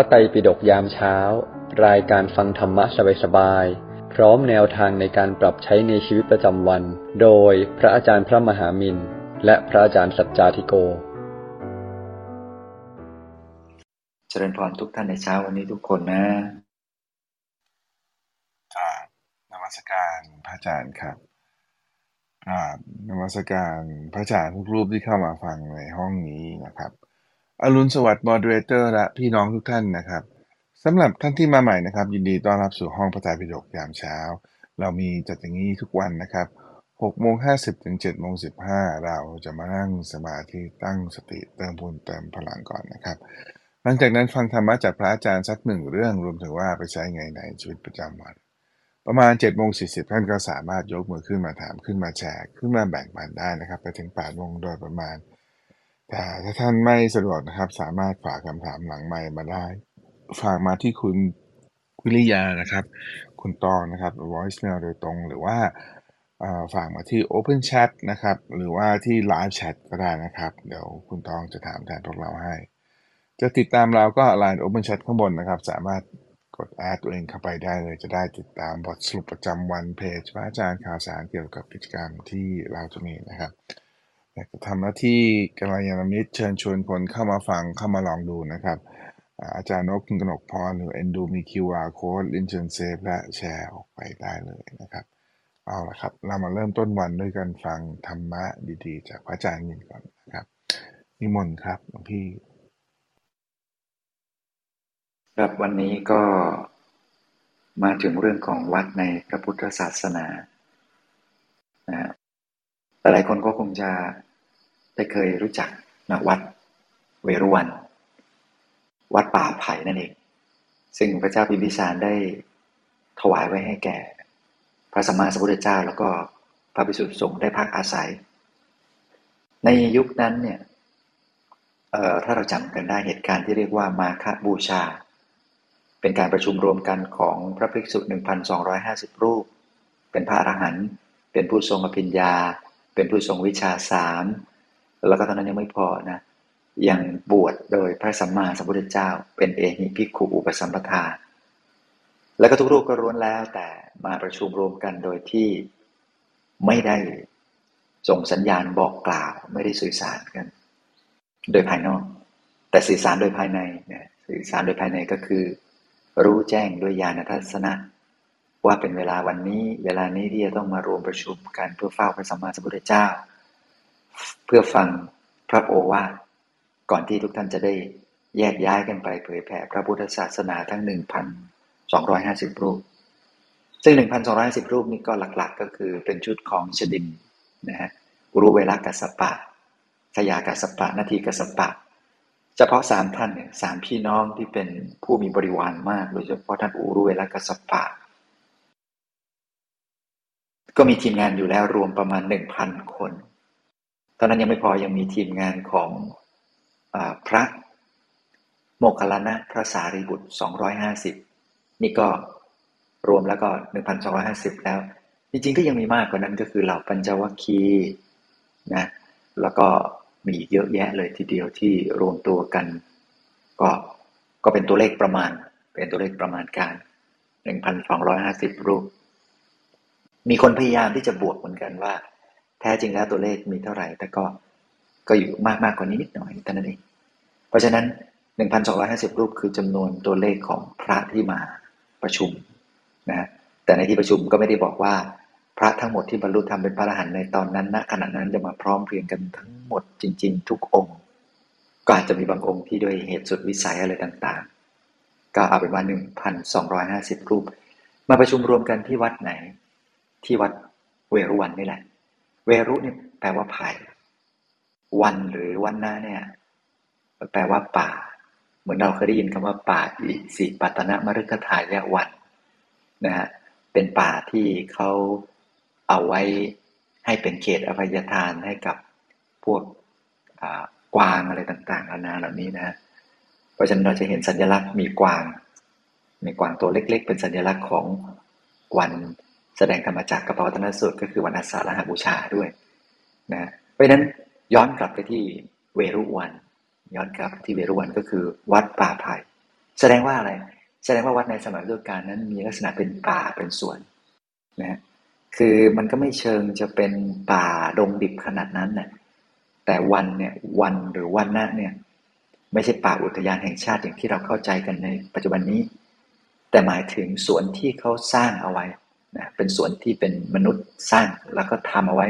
ระไตรปิฎกยามเช้ารายการฟังธรรมะสบายๆพร้อมแนวทางในการปรับใช้ในชีวิตประจำวันโดยพระอาจารย์พระมหามินท์และพระอาจารย์สัจจาธิโกเจริญพรทุกท่านในเช้าวันนี้ทุกคนนะนมัสการพระอาจารย์ครับนมัสการพระอาจารย์ทุกรูปที่เข้ามาฟังในห้องนี้นะครับอรุณสวัสดิ์ moderator และพี่น้องทุกท่านนะครับสำหรับท่านที่มาใหม่นะครับยินดีต้อนรับสู่ห้องพระไตรปิฎกยามเช้าเรามีจัดอย่างนี้ทุกวันนะครับ 6:50 ถึง 7:15 เราจะมานั่งสมาธิตั้งสติเติมบุญเติมพลังก่อนนะครับหลังจากนั้นฟังธรรมะจากพระอาจารย์สักหนึ่งเรื่องรวมถึงว่าไปใช้ไงในชีวิตประจำวันประมาณ 7:40 ท่านก็สามารถยกมือขึ้นมาถามขึ้นมาแชร์ขึ้นมาแบ่งปันได้นะครับไปถึง 8:00 โดยประมาณแต่ถ้าท่านไม่สะดวกนะครับสามารถฝากคำถามหลังไมค์มาได้ฝากมาที่คุณวิริยานะครับคุณตองนะครับ voice mail โดยตรงหรือว่าฝากมาที่ open chat นะครับหรือว่าที่ live chat ก็ได้นะครับเดี๋ยวคุณตองจะถามแทนพวกเราให้จะติดตามเราก็ line open chat ข้างบนนะครับสามารถกดแอดตัวเองเข้าไปได้เลยจะได้ติดตามบทสรุปประจำวันเพจพระอาจารย์ข่าวสารเกี่ยวกับกิจกรรมที่เราจะมีนะครับอยากจะทำหน้าที่กัลยาณมิตรเชิญชวนคนเข้ามาฟังเข้ามาลองดูนะครับอาจารย์นพคุณกนกพรหรือเอ็นดูมี QR Code ลิงก์เชิญเซฟและแชร์ออกไปได้เลยนะครับเอาล่ะครับเรามาเริ่มต้นวันด้วยกันฟังธรรมะดีๆจากพระอาจารย์มินท์ก่อนนะครับนิมนต์ครับหลวงพี่ครับวันนี้ก็มาถึงเรื่องของวัดในพระพุทธศาสนานะหลายคนก็คงจะได้เคยรู้จักนะวัดเวรุวันวัดป่าไผ่นั่นเองซึ่งพระเจ้าพิมพิสารได้ถวายไว้ให้แก่พระสัมมาสัมพุทธเจ้าแล้วก็พระภิกษุสงฆ์ได้พักอาศัยในยุคนั้นเนี่ยถ้าเราจำกันได้เหตุการณ์ที่เรียกว่ามาฆบูชาเป็นการประชุมรวมกันของพระภิกษุ 1,250 รูปเป็นพระอรหันต์เป็นผู้ทรงอภิญญาเป็นผู้ทรงวิชา3แล้วก็เท่านั้นยังไม่พอนะยังบวชโดยพระสัมมาสัมพุทธเจ้าเป็นเอหิภิกขุอุปสัมปทาแล้วก็ทุกรูปก็ล้วนแล้วแต่มาประชุมรวมกันโดยที่ไม่ได้ส่งสัญญาณบอกกล่าวไม่ได้สื่อสารกันโดยภายนอกแต่สื่อสารโดยภายในนะสื่อสารโดยภายในก็คือรู้แจ้งด้วยญาณทัศนะว่าเป็นเวลาวันนี้เวลานี้ที่จะต้องมารวมประชุมกันเพื่อเฝ้าพระสัมมาสัมพุทธเจ้าเพื่อฟังพระโอวาทก่อนที่ทุกท่านจะได้แยกย้ายกันไปเผยแผ่พระพุทธศาสนาทั้ง 1,250 รูปซึ่ง 1,250 รูปนี้ก็หลักๆก็คือเป็นชุดของชฎิลนะฮะอุรุเวลกัสสปะขยากัสสปะนาทีกัสสปะเฉพาะ3ท่านเนี่ย3พี่น้องที่เป็นผู้มีบริวารมากโดยเฉพาะท่านอุรุเวลกัสสปะก็มีทีมงานอยู่แล้วรวมประมาณ 1,000 คนตอนนั้นยังไม่พอยังมีทีมงานของพระโมคคัลลานะพระสารีบุตร250นี่ก็รวมแล้วก็ 1,250 แล้วจริงๆก็ยังมีมากกว่านั้นก็คือเหล่าปัญจวัคคีย์นะแล้วก็มีอีกเยอะแยะเลยทีเดียวที่รวมตัวกันก็เป็นตัวเลขประมาณการ 1,250 รูปมีคนพยายามที่จะบวกเหมือนกันว่าแท้จริงแล้วตัวเลขมีเท่าไหร่แต่ก็อยู่มากกว่านี้นิดหน่อยเท่านั้นเองเพราะฉะนั้น 1,250 รูปคือจำนวนตัวเลขของพระที่มาประชุมนะแต่ในที่ประชุมก็ไม่ได้บอกว่าพระทั้งหมดที่บรรลุธรรมเป็นพระอรหันต์ในตอนนั้นณขณะนั้นจะมาพร้อมเพรียงกันทั้งหมดจริงๆทุกองค์ก็อาจจะมีบางองค์ที่ด้วยเหตุสุดวิสัยอะไรต่างๆก็เอาเป็นว่า 1,250 รูปมาประชุมรวมกันที่วัดไหนที่วัดเวรุวันนี่แหละเวรุนี่แปลว่าไผ่วันหรือวันหน้าเนี่ยแปลว่าป่าเหมือนเราเคยได้ยินคำว่าป่าอิสิปตนมฤคทายวันนะฮะเป็นป่าที่เขาเอาไว้ให้เป็นเขตอภัยทานให้กับพวกกวางอะไรต่างๆนานาเหล่านี้นะเพราะฉะนั้นเราจะเห็นสัญลักษณ์มีกวางตัวเล็กๆเป็นสัญลักษณ์ของวันแสดงธรรมจักรกับปวัตตนสูตรก็คือวันอาสาฬหบูชาด้วยนะเพราะฉะนั้นย้อนกลับไปที่เวรุวันก็คือวัดป่าไผ่ แสดงว่าอะไรแสดงว่าวัดในสมัยฤดูกาลนั้นมีลักษณะเป็นป่าเป็นสวนนะฮะคือมันก็ไม่เชิงจะเป็นป่าดงดิบขนาดนั้นนะแต่วันเนี่ยวันหรือวันนะเนี่ยไม่ใช่ป่าอุทยานแห่งชาติอย่างที่เราเข้าใจกันในปัจจุบันนี้แต่หมายถึงสวนที่เขาสร้างเอาไว้นะเป็นสวนที่เป็นมนุษย์สร้างแล้วก็ทำเอาไว้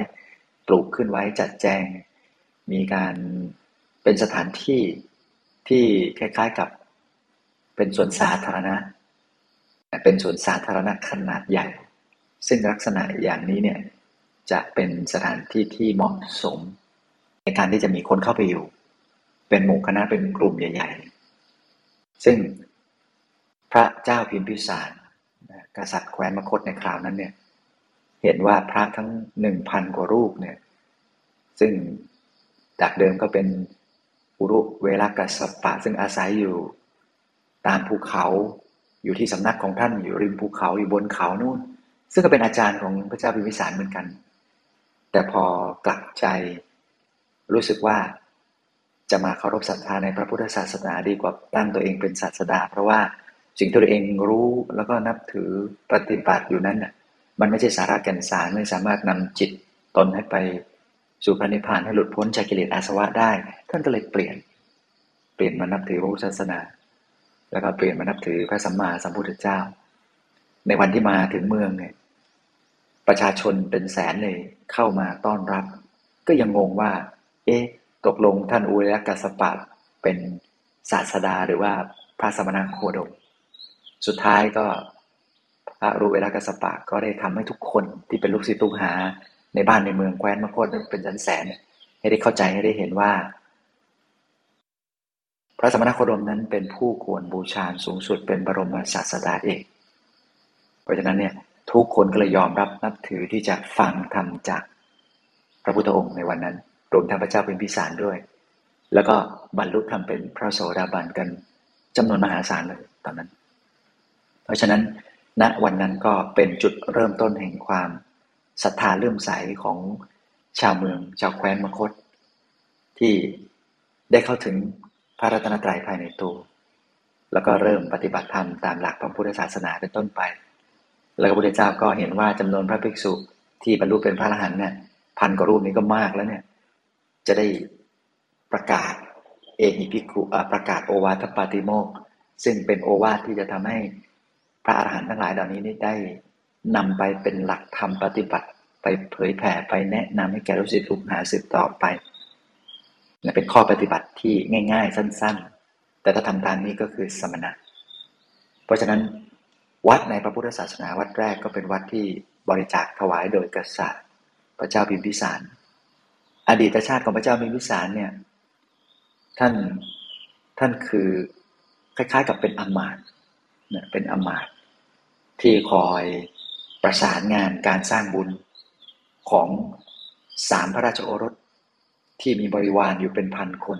ปลูกขึ้นไว้จัดแจงมีการเป็นสถานที่ที่คล้ายๆกับเป็นสวนสาธารณะเป็นสวนสาธารณะขนาดใหญ่ซึ่งลักษณะอย่างนี้เนี่ยจะเป็นสถานที่ที่เหมาะสมในการที่จะมีคนเข้าไปอยู่เป็นหมู่คณะเป็นกลุ่มใหญ่ๆซึ่งพระเจ้าพิมพิสารกษัตริย์แคว้นมคธในคราวนั้นเนี่ยเห็นว่าพระทั้ง 1,000 กว่ารูปเนี่ยซึ่งจากเดิมก็เป็นอุรุเวลากัสสปะซึ่งอาศัยอยู่ตามภูเขาอยู่ที่สำนักของท่านอยู่ริมภูเขาอยู่บนเขานู่นซึ่งก็เป็นอาจารย์ของพระเจ้าพิมพิสารเหมือนกันแต่พอกลับใจรู้สึกว่าจะมาเคารพศรัทธาในพระพุทธศาสนาดีกว่าตั้งตัวเองเป็นศาสดาเพราะว่าสิ่งที่ตัวเองรู้แล้วก็นับถือปฏิบัติอยู่นั้นน่ะมันไม่ใช่สาระแก่นสารไม่สามารถนำจิตตนให้ไปสู่พระนิพพานให้หลุดพ้นจากกิเลสอาสวะได้ท่านก็เลยเปลี่ยนมานับถือพระพุทธศาสนาแล้วก็เปลี่ยนมานับถือพระสัมมาสัมพุทธเจ้าในวันที่มาถึงเมืองเนี่ยประชาชนเป็นแสนเลยเข้ามาต้อนรับก็ยังงงว่าเอ๊ะตกลงท่านอุรยกัสสปะเป็นศาสดาหรือว่าพระสมณโคดมสุดท้ายก็พระอุรยกัสสปะก็ได้ทำให้ทุกคนที่เป็นลูกศิษย์ลูกหาในบ้านในเมืองแคว้นมคธเป็นแสนๆให้ได้เข้าใจให้ได้เห็นว่าพระสมณโคดมนั้นเป็นผู้ควรบูชาสูงสุดเป็นบรมศาสดาเอกเพราะฉะนั้นเนี่ยทุกคนก็เลยยอมรับนับถือที่จะฟังธรรมจากพระพุทธองค์ในวันนั้นรวมทั้งพระเจ้าเป็นพิสารด้วยแล้วก็บรรลุธรรมเป็นพระโสดาบันกันจำนวนมหาศาลเลยตอนนั้นเพราะฉะนั้นณวันนั้นก็เป็นจุดเริ่มต้นแห่งความศรัทธาเลื่อมใสของชาวเมืองชาวแคว้นมคธที่ได้เข้าถึงพระรัตนตรัยภายในตัวแล้วก็เริ่มปฏิบัติธรรมตามหลักของพุทธศาสนาเป็นต้นไปแล้วพระพุทธเจ้าก็เห็นว่าจำนวนพระภิกษุที่บรรลุเป็นพระอรหันต์เนี่ยพันกว่ารูปนี้ก็มากแล้วเนี่ยจะได้ประกาศเอหิภิกขุประกาศโอวาทปาติโมกข์ซึ่งเป็นโอวาทที่จะทำให้พระอรหันต์ทั้งหลายเหล่านี้ได้นำไปเป็นหลักธรรมปฏิบัติไปเผยแผ่ไปแนะนำให้แก่ลูกศิษย์ลูกหาสืบต่อไปและเป็นข้อปฏิบัติที่ง่ายๆสั้นๆแต่ถ้าทำตามนี้ก็คือสมณะเพราะฉะนั้นวัดในพระพุทธศาสนาวัดแรกก็เป็นวัดที่บริจาคถวายโดยกษัตริย์พระเจ้าพิมพิสารอดีตชาติของพระเจ้าพิมพิสารเนี่ยท่านคือคล้ายๆกับเป็นอมาตย์เป็นอมาตย์ที่คอยประสานงานการสร้างบุญของสามพระราชโอรสที่มีบริวารอยู่เป็นพันคน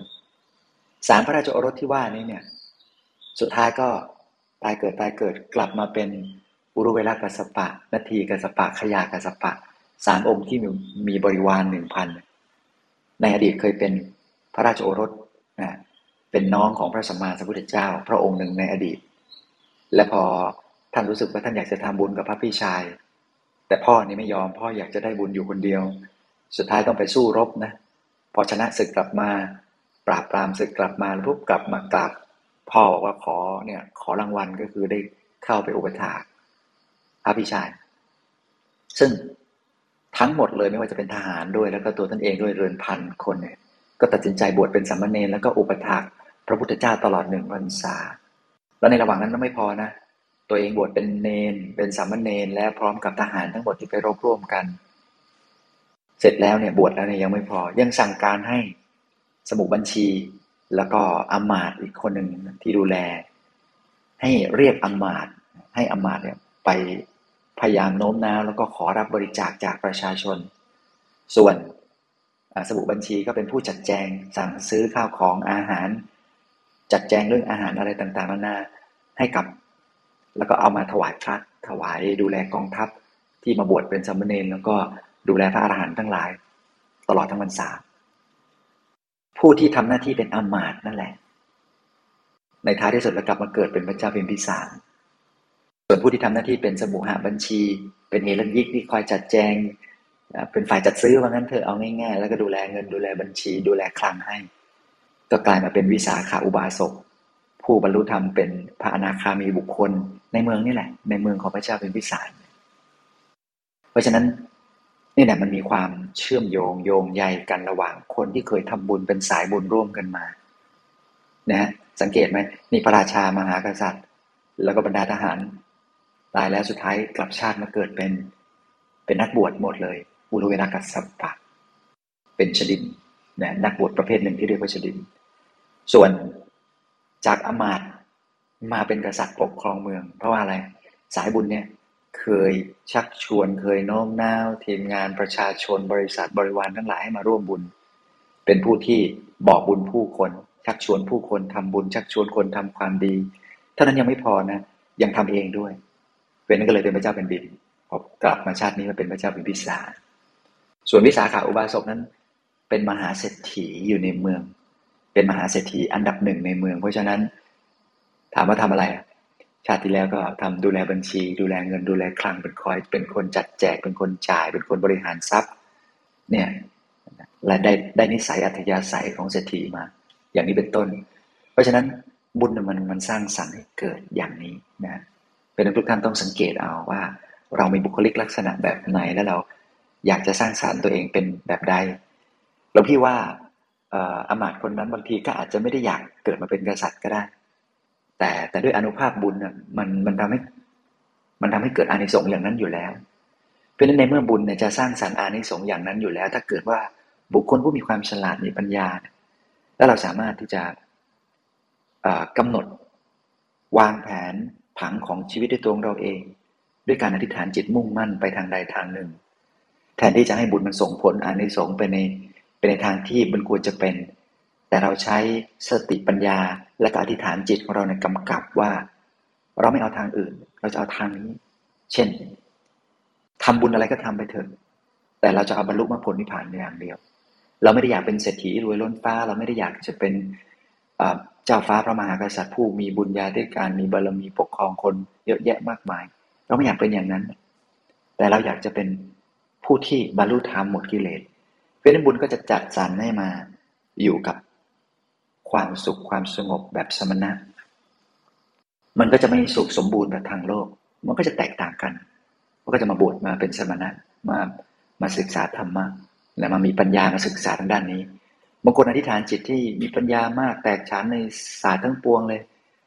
สามพระราชโอรสที่ว่านี้เนี่ยสุดท้ายก็ตายเกิดกลับมาเป็นอุรุเวลากัสสปะนาทีกัสสปะขยากัสสปะสามองค์ที่มีบริวาร 1,000 ในอดีตเคยเป็นพระราชโอรสนะเป็นน้องของพระสัมมาสัมพุทธเจ้าพระองค์หนึ่งในอดีตและพอท่านรู้สึกว่าท่านอยากจะทำบุญกับพระพี่ชายแต่พ่อนี่ไม่ยอมพ่ออยากจะได้บุญอยู่คนเดียวสุดท้ายต้องไปสู้รบนะพอชนะศึกกลับมาปราบปรามศึกกลับมาแล้วปุ๊บกลับมากราบพ่อบอกว่าขอรางวัลก็คือได้เข้าไปอุปถากพระพี่ชายซึ่งทั้งหมดเลยไม่ว่าจะเป็นทหารด้วยแล้วก็ตัวท่านเองด้วยเรือนพันคนเนี่ยก็ตัดสินใจบวชเป็นสามเณรแล้วก็อุปถากพระพุทธเจ้าตลอด1พรรษาแล้วในระหว่างนั้นไม่พอนะตัวเองบวชเป็นเณรเป็นสามเณรและพร้อมกับทหารทั้งหมดที่ไปรบร่วมกันเสร็จแล้วเนี่ยบวชแล้วเนี่ยยังไม่พอยังสั่งการให้สมุบัญชีแล้วก็อมาตย์อีกคนหนึ่งที่ดูแลให้เรียกอมาตย์ให้อมาตย์เนี่ยไปพยายามโน้มน้าวแล้วก็ขอรับบริจาคจากประชาชนส่วนสมุบัญชีก็เป็นผู้จัดแจงสั่งซื้อข้าวของอาหารจัดแจงเรื่องอาหารอะไรต่างๆนานาให้กับแล้วก็เอามาถวายพระถวายดูแลกองทัพที่มาบวชเป็นสามเณรแล้วก็ดูแลพระอรหันต์ทั้งหลายตลอดทั้งพรรษาผู้ที่ทำหน้าที่เป็นอมาตย์นั่นแหละ ในท้ายที่สุดแล้วกลับมาเกิดเป็นพระเจ้าพิมพิสารส่วนผู้ที่ทำหน้าที่เป็นสมุหบัญชีเป็นเฮลันยิกที่คอยจัดแจงเป็นฝ่ายจัดซื้อว่างั้นเถอะเอาง่ายๆแล้วก็ดูแลเงินดูแลบัญชีดูแลคลังให้ก็กลายมาเป็นวิสาขาอุบาสกผู้บรรลุธรรมเป็นพระอนาคามีบุคคลในเมืองนี่แหละในเมืองของพระเจ้าพิมพิสารเพราะฉะนั้นนี่แหละมันมีความเชื่อมโยงโยงใยกันระหว่างคนที่เคยทำบุญเป็นสายบุญร่วมกันมานะสังเกตไหมนี่พระราชามหากษัตริย์แล้วก็บรรดาทหารตายแล้วสุดท้ายกลับชาติมาเกิดเป็นนักบวชหมดเลยอุรุเวณกัสสปะเป็นชฎิลนะนักบวชประเภทหนึ่งที่เรียกว่าชฎิลส่วนจากอมาตย์มาเป็นกษัตริย์ปกครองเมืองเพราะว่าอะไรสายบุญเนี่ยเคยชักชวนเคยโน้มน้าวทีมงานประชาชนบริษัทบริวารทั้งหลายให้มาร่วมบุญเป็นผู้ที่บอกบุญผู้คนชักชวนผู้คนทำบุญชักชวนคนทำความดีเท่านั้นยังไม่พอนะยังทำเองด้วยเป็นนั่นก็เลยเป็นพระเจ้าแผ่นดินพอกลับมาชาตินี้มาเป็นพระเจ้าพิมพิสารส่วนวิสาขาอุบาสกนั้นเป็นมหาเศรษฐีอยู่ในเมืองเป็นมหาเศรษฐีอันดับหนึ่งในเมืองเพราะฉะนั้นถามว่าทำอะไรชาติที่แล้วก็ทำดูแลบัญชีดูแลเงินดูแลคลังเป็นคนจัดแจกเป็นคนจ่ายเป็นคนบริหารทรัพย์เนี่ยและได้นิสัยอัธยาศัยของเศรษฐีมาอย่างนี้เป็นต้นเพราะฉะนั้นบุญมันสร้างสรรค์ให้เกิดอย่างนี้นะเป็นทุกท่านต้องสังเกตเอาว่าเรามีบุคลิกลักษณะแบบไหนและเราอยากจะสร้างสรรค์ตัวเองเป็นแบบใดแล้วพี่ว่าอมาตย์คนนั้นบางทีก็อาจจะไม่ได้อยากเกิดมาเป็นกษัตริย์ก็ได้แต่ด้วยอานุภาพบุญน่ะมันทำให้เกิดอานิสงส์อย่างนั้นอยู่แล้วเพราะฉะนั้นในเมื่อบุญเนี่ยจะสร้างสรรค์อานิสงส์อย่างนั้นอยู่แล้วถ้าเกิดว่าบุคคลผู้มีความฉลาดมีปัญญาแล้วเราสามารถที่จะกำหนดวางแผนผังของชีวิตด้วยตัวเราเองด้วยการอธิษฐานจิตมุ่งมั่นไปทางใดทางหนึ่งแทนที่จะให้บุญมันส่งผลอานิสงส์ไปในทางที่มันควรจะเป็นแต่เราใช้สติปัญญาและอธิษฐานจิตของเราในกำกับว่าเราไม่เอาทางอื่นเราจะเอาทางนี้เช่นทำบุญอะไรก็ทำไปเถอะแต่เราจะเอาบรรลุมรรคผลนิพพานอย่างเดียวเราไม่ได้อยากเป็นเศรษฐีรวยล้นฟ้าเราไม่ได้อยากจะเป็นเจ้าฟ้าพระมหากษัตริย์ผู้มีบุญญาธิการมีบารมีปกครองคนเยอะแยะมากมายเราไม่อยากเป็นอย่างนั้นแต่เราอยากจะเป็นผู้ที่บรรลุธรรมหมดกิเลสเพราะนั้นบุญก็จะจัดสรรให้มาอยู่กับความสุขความสงบแบบสมณะมันก็จะไม่สุขสมบูรณ์แบบทางโลกมันก็จะแตกต่างกันมันก็จะมาบวชมาเป็นสมณะมาศึกษาธรรมะและมามีปัญญามาศึกษาทางด้านนี้บางคนอธิษฐานจิตที่มีปัญญามากแตกฉานในศาสตร์ทั้งปวงเลย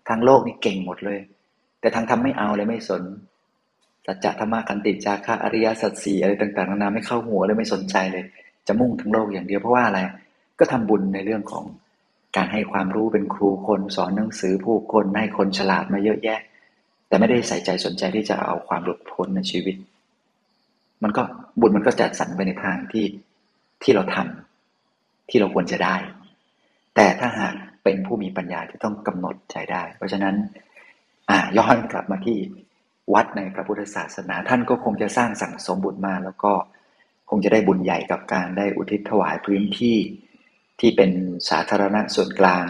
ทางโลกนี่เก่งหมดเลยแต่ทางธรรมไม่เอาเลยไม่สนสัจจะธรรมะขันติจาคะอริยสัจสี่อะไรต่างๆนานาไม่เข้าหัวเลยไม่สนใจเลยจะมุ่งทางโลกอย่างเดียวเพราะว่าอะไรก็ทำบุญในเรื่องของการให้ความรู้เป็นครูคนสอนหนังสือผู้คนให้คนฉลาดมาเยอะแยะแต่ไม่ได้ใส่ใจสนใจที่จะเอาความหลุดพ้นในชีวิตมันก็บุญมันก็จัดสรรไปในทางที่เราทำที่เราควรจะได้แต่ถ้าหากเป็นผู้มีปัญญาจะต้องกำหนดใจได้เพราะฉะนั้นย้อนกลับมาที่วัดในพระพุทธศาสนาท่านก็คงจะสร้างสั่งสมบุญมาแล้วก็คงจะได้บุญใหญ่กับการได้อุทิศถวายพื้นที่ที่เป็นสาธารณะส่วนกลาง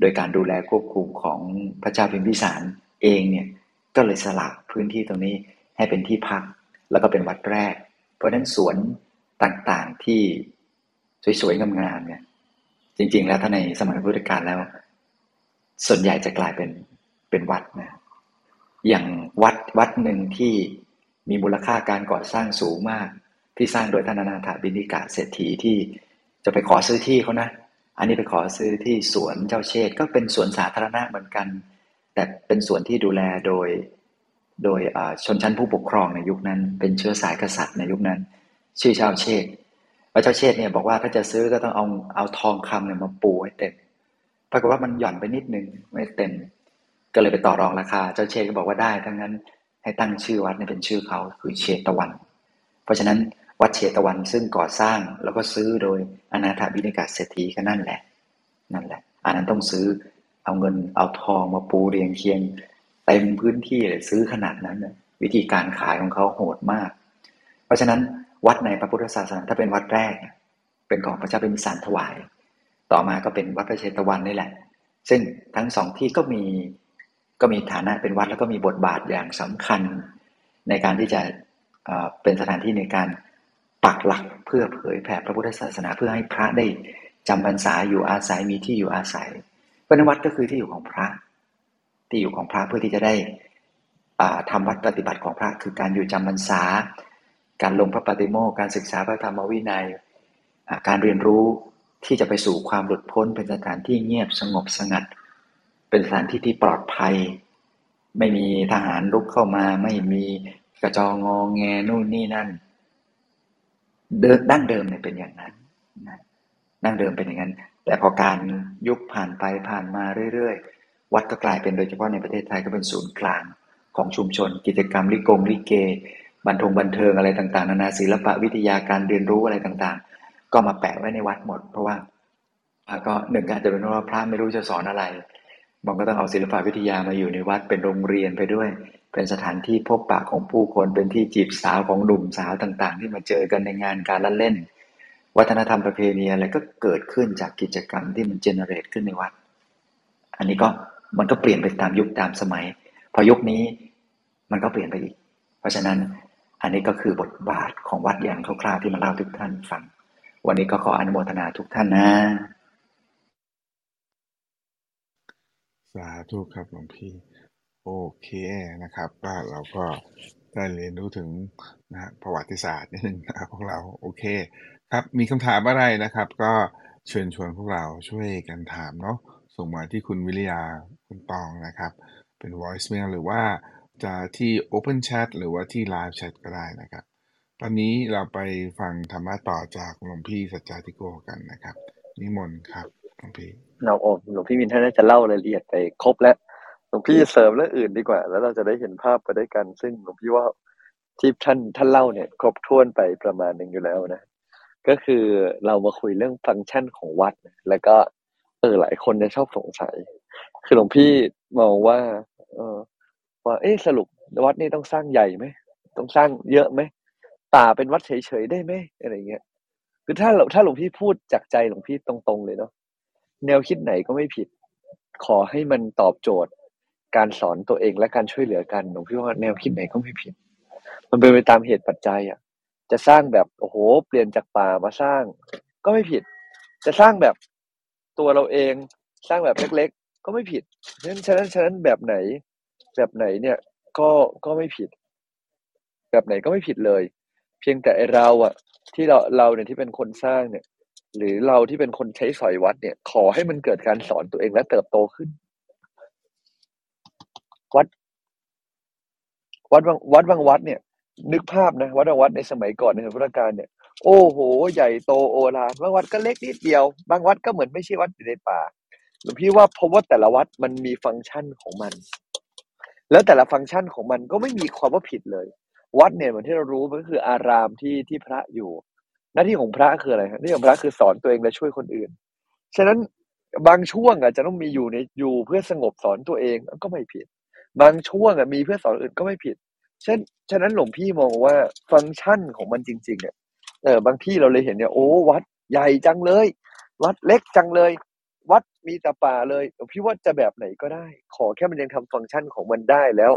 โดยการดูแลควบคุมของพระเจ้าพิมพิสารเองเนี่ยก็เลยสละพื้นที่ตรงนี้ให้เป็นที่พักแล้วก็เป็นวัดแรกเพราะฉะนั้นสวนต่างๆที่สวยๆงามๆเนี่ยจริงๆแล้วถ้าในสมัยพุทธกาลแล้วส่วนใหญ่จะกลายเป็นวัดนะอย่างวัดหนึ่งที่มีมูลค่าการก่อสร้างสูงมากที่สร้างโดยท่านอนาถบิณฑิกะเศรษฐีที่จะไปขอซื้อที่เขานะอันนี้ไปขอซื้อที่สวนเจ้าเชษก็เป็นสวนสาธารณะเหมือนกันแต่เป็นสวนที่ดูแลโดยชนชั้นผู้ปกครองในยุคนั้นเป็นเชื้อสายกษัตริย์ในยุคนั้นชื่อเจ้าเชษพระเจ้าเชษเนี่ยบอกว่าถ้าจะซื้อก็ต้องเอาทองคำเนี่ยมาปูให้เต็มปรากฏว่ามันหย่อนไปนิดนึงไม่เต็มก็เลยไปต่อรองราคาเจ้าเชษก็บอกว่าได้ทั้งนั้นให้ตั้งชื่อวัดเนี่ยเป็นชื่อเขาคือเชตวันเพราะฉะนั้นวัดเชตวันซึ่งก่อสร้างแล้วก็ซื้อโดยอนาถบิณฑิกะเศรษฐีก็นั่นแหละอันนั้นต้องซื้อเอาเงินเอาทองมาปูเรียงเคียงเต็มพื้นที่เลยซื้อขนาดนั้นนะวิธีการขายของเขาโหดมากเพราะฉะนั้นวัดในพระพุทธศาสนาถ้าเป็นวัดแรกเป็นของพระเจ้าพิมพิสารถวายต่อมาก็เป็นวัดพระเชตวันนี่แหละ ซึ่งทั้งสองที่ก็มีฐานะเป็นวัดแล้วก็มีบทบาทอย่างสำคัญในการที่จะเป็นสถานที่ในการปักหลักเพื่อเผยแผ่พระพุทธศาสนาเพื่อให้พระได้จำพรรษาอยู่อาศัยมีที่อยู่อาศัยเพราะวัดก็คือที่อยู่ของพระที่อยู่ของพระเพื่อที่จะได้ทำวัดปฏิบัติของพระคือการอยู่จำพรรษาการลงพระปฏิโมกข์การศึกษาพระธรรมวินัยการเรียนรู้ที่จะไปสู่ความหลุดพ้นเป็นสถานที่เงียบสงบสงัดเป็นสถานที่ที่ปลอดภัยไม่มีทหารรุกเข้ามาไม่มีกระจองงอแงนู่นนี่นั่นดั้งเดิมเนี่ยเป็นอย่างนั้นดั้งเดิมเป็นอย่างนั้นแต่พอการยุคผ่านไปผ่านมาเรื่อยๆวัดก็กลายเป็นโดยเฉพาะในประเทศไทยก็เป็นศูนย์กลางของชุมชนกิจกรรมลิเกบันเทิงอะไรต่างๆนานาศิลปะวิทยาการเรียนรู้อะไรต่างๆก็มาแปะไว้ในวัดหมดเพราะว่าก็หนึ่งอาจจะเป็นเพราะว่าพระไม่รู้จะสอนอะไรบางก็ต้องเอาศิลปะวิทยามาอยู่ในวัดเป็นโรงเรียนไปด้วยเป็นสถานที่พบปะของผู้คนเป็นที่จีบสาวของหนุ่มสาวต่างๆที่มาเจอกันในงานการเล่นวัฒนธรรมประเพณีอะไรก็เกิดขึ้นจากกิจกรรมที่มันเจเนเรตขึ้นในวัดอันนี้ก็มันก็เปลี่ยนไปตามยุคตามสมัยพอยุคนี้มันก็เปลี่ยนไปอีกเพราะฉะนั้นอันนี้ก็คือบทบาทของวัดอย่างคร่าวๆที่มาเล่าทุกท่านฟังวันนี้ก็ขออนุโมทนาทุกท่านนะสาธุครับหลวงพี่โอเคนะครับว่าเราก็ได้เรียนรู้ถึงนะประวัติศาสตร์นิดนึงนะพวกเราโอเคครับมีคำถามอะไรนะครับก็เชิญชวนพวกเราช่วยกันถามเนาะส่งมาที่คุณวิริยาคุณปองนะครับเป็น voice mail หรือว่าจะที่ open chat หรือว่าที่ live chat ก็ได้นะครับตอนนี้เราไปฟังธรรมะต่อจากหลวงพี่สัจจาธิโกกันนะครับนิมนต์ครับหลวงพี่เราอบหลวงพี่มินท่านน่าจะเล่ารายละเอียดไปครบแล้วหลวงพี่เสริมเรื่องอื่นดีกว่าแล้วเราจะได้เห็นภาพไปด้วยกันซึ่งหลวงพี่ว่าที่ท่านเล่าเนี่ยครบถ้วนไปประมาณนึงอยู่แล้วนะก็คือเรามาคุยเรื่องฟังก์ชันของวัดแล้วก็หลายคนจะชอบสงสัยคือหลวงพี่มองว่าสรุปวัดนี่ต้องสร้างใหญ่ไหมต้องสร้างเยอะไหมเป็นวัดเฉยๆได้ไหมอะไรเงี้ยคือถ้าหลวงพี่พูดจากใจหลวงพี่ตรงๆเลยเนาะแนวคิดไหนก็ไม่ผิดขอให้มันตอบโจทย์การสอนตัวเองและการช่วยเหลือกันหลวงพี่ว่าแนวคิดไหนก็ไม่ผิดมันเป็นไปตามเหตุปัจจัยอ่ะจะสร้างแบบโอ้โหเปลี่ยนจากป่ามาสร้างก็ไม่ผิดจะสร้างแบบตัวเราเองสร้างแบบเล็กๆก็ไม่ผิดฉะนั้นแบบไหนเนี่ยก็ไม่ผิดแบบไหนก็ไม่ผิดเลยเพียงแต่เราอ่ะที่เราเนี่ยที่เป็นคนสร้างเนี่ยหรือเราที่เป็นคนใช้สอยวัดเนี่ยขอให้มันเกิดการสอนตัวเองและเติบโตขึ้นวัดบางวัดเนี่ยนึกภาพนะวัดบางวัดในสมัยก่อนในสมัยพุทธกาลเนี่ยโอ้โหใหญ่โตโอฬารบางวัดก็เล็กนิดเดียวบางวัดก็เหมือนไม่ใช่วัดอยู่ในป่าหลวงพี่ว่าเพราะว่าแต่ละวัดมันมีฟังก์ชันของมันแล้วแต่ละฟังก์ชันของมันก็ไม่มีความว่าผิดเลยวัดเนี่ยเหมือนที่เรารู้มันก็คืออารามที่พระอยู่หน้าที่ของพระคืออะไรฮะหน้าที่ของพระคือสอนตัวเองและช่วยคนอื่นฉะนั้นบางช่วงอาจจะต้องมีอยู่เพื่อสงบสอนตัวเองก็ไม่ผิดบางช่วงมีเพื่อสอนอื่นก็ไม่ผิดฉะนั้นหลวงพี่มองว่าฟังก์ชันของมันจริงๆเนี่ยบางที่เราเลยเห็นเนี่ยโอ้วัดใหญ่จังเลยวัดเล็กจังเลยวัดมีแต่ป่าเลยหลวงพี่ว่าจะแบบไหนก็ได้ขอแค่มันยังทำฟังก์ชันของมันได้แล้ว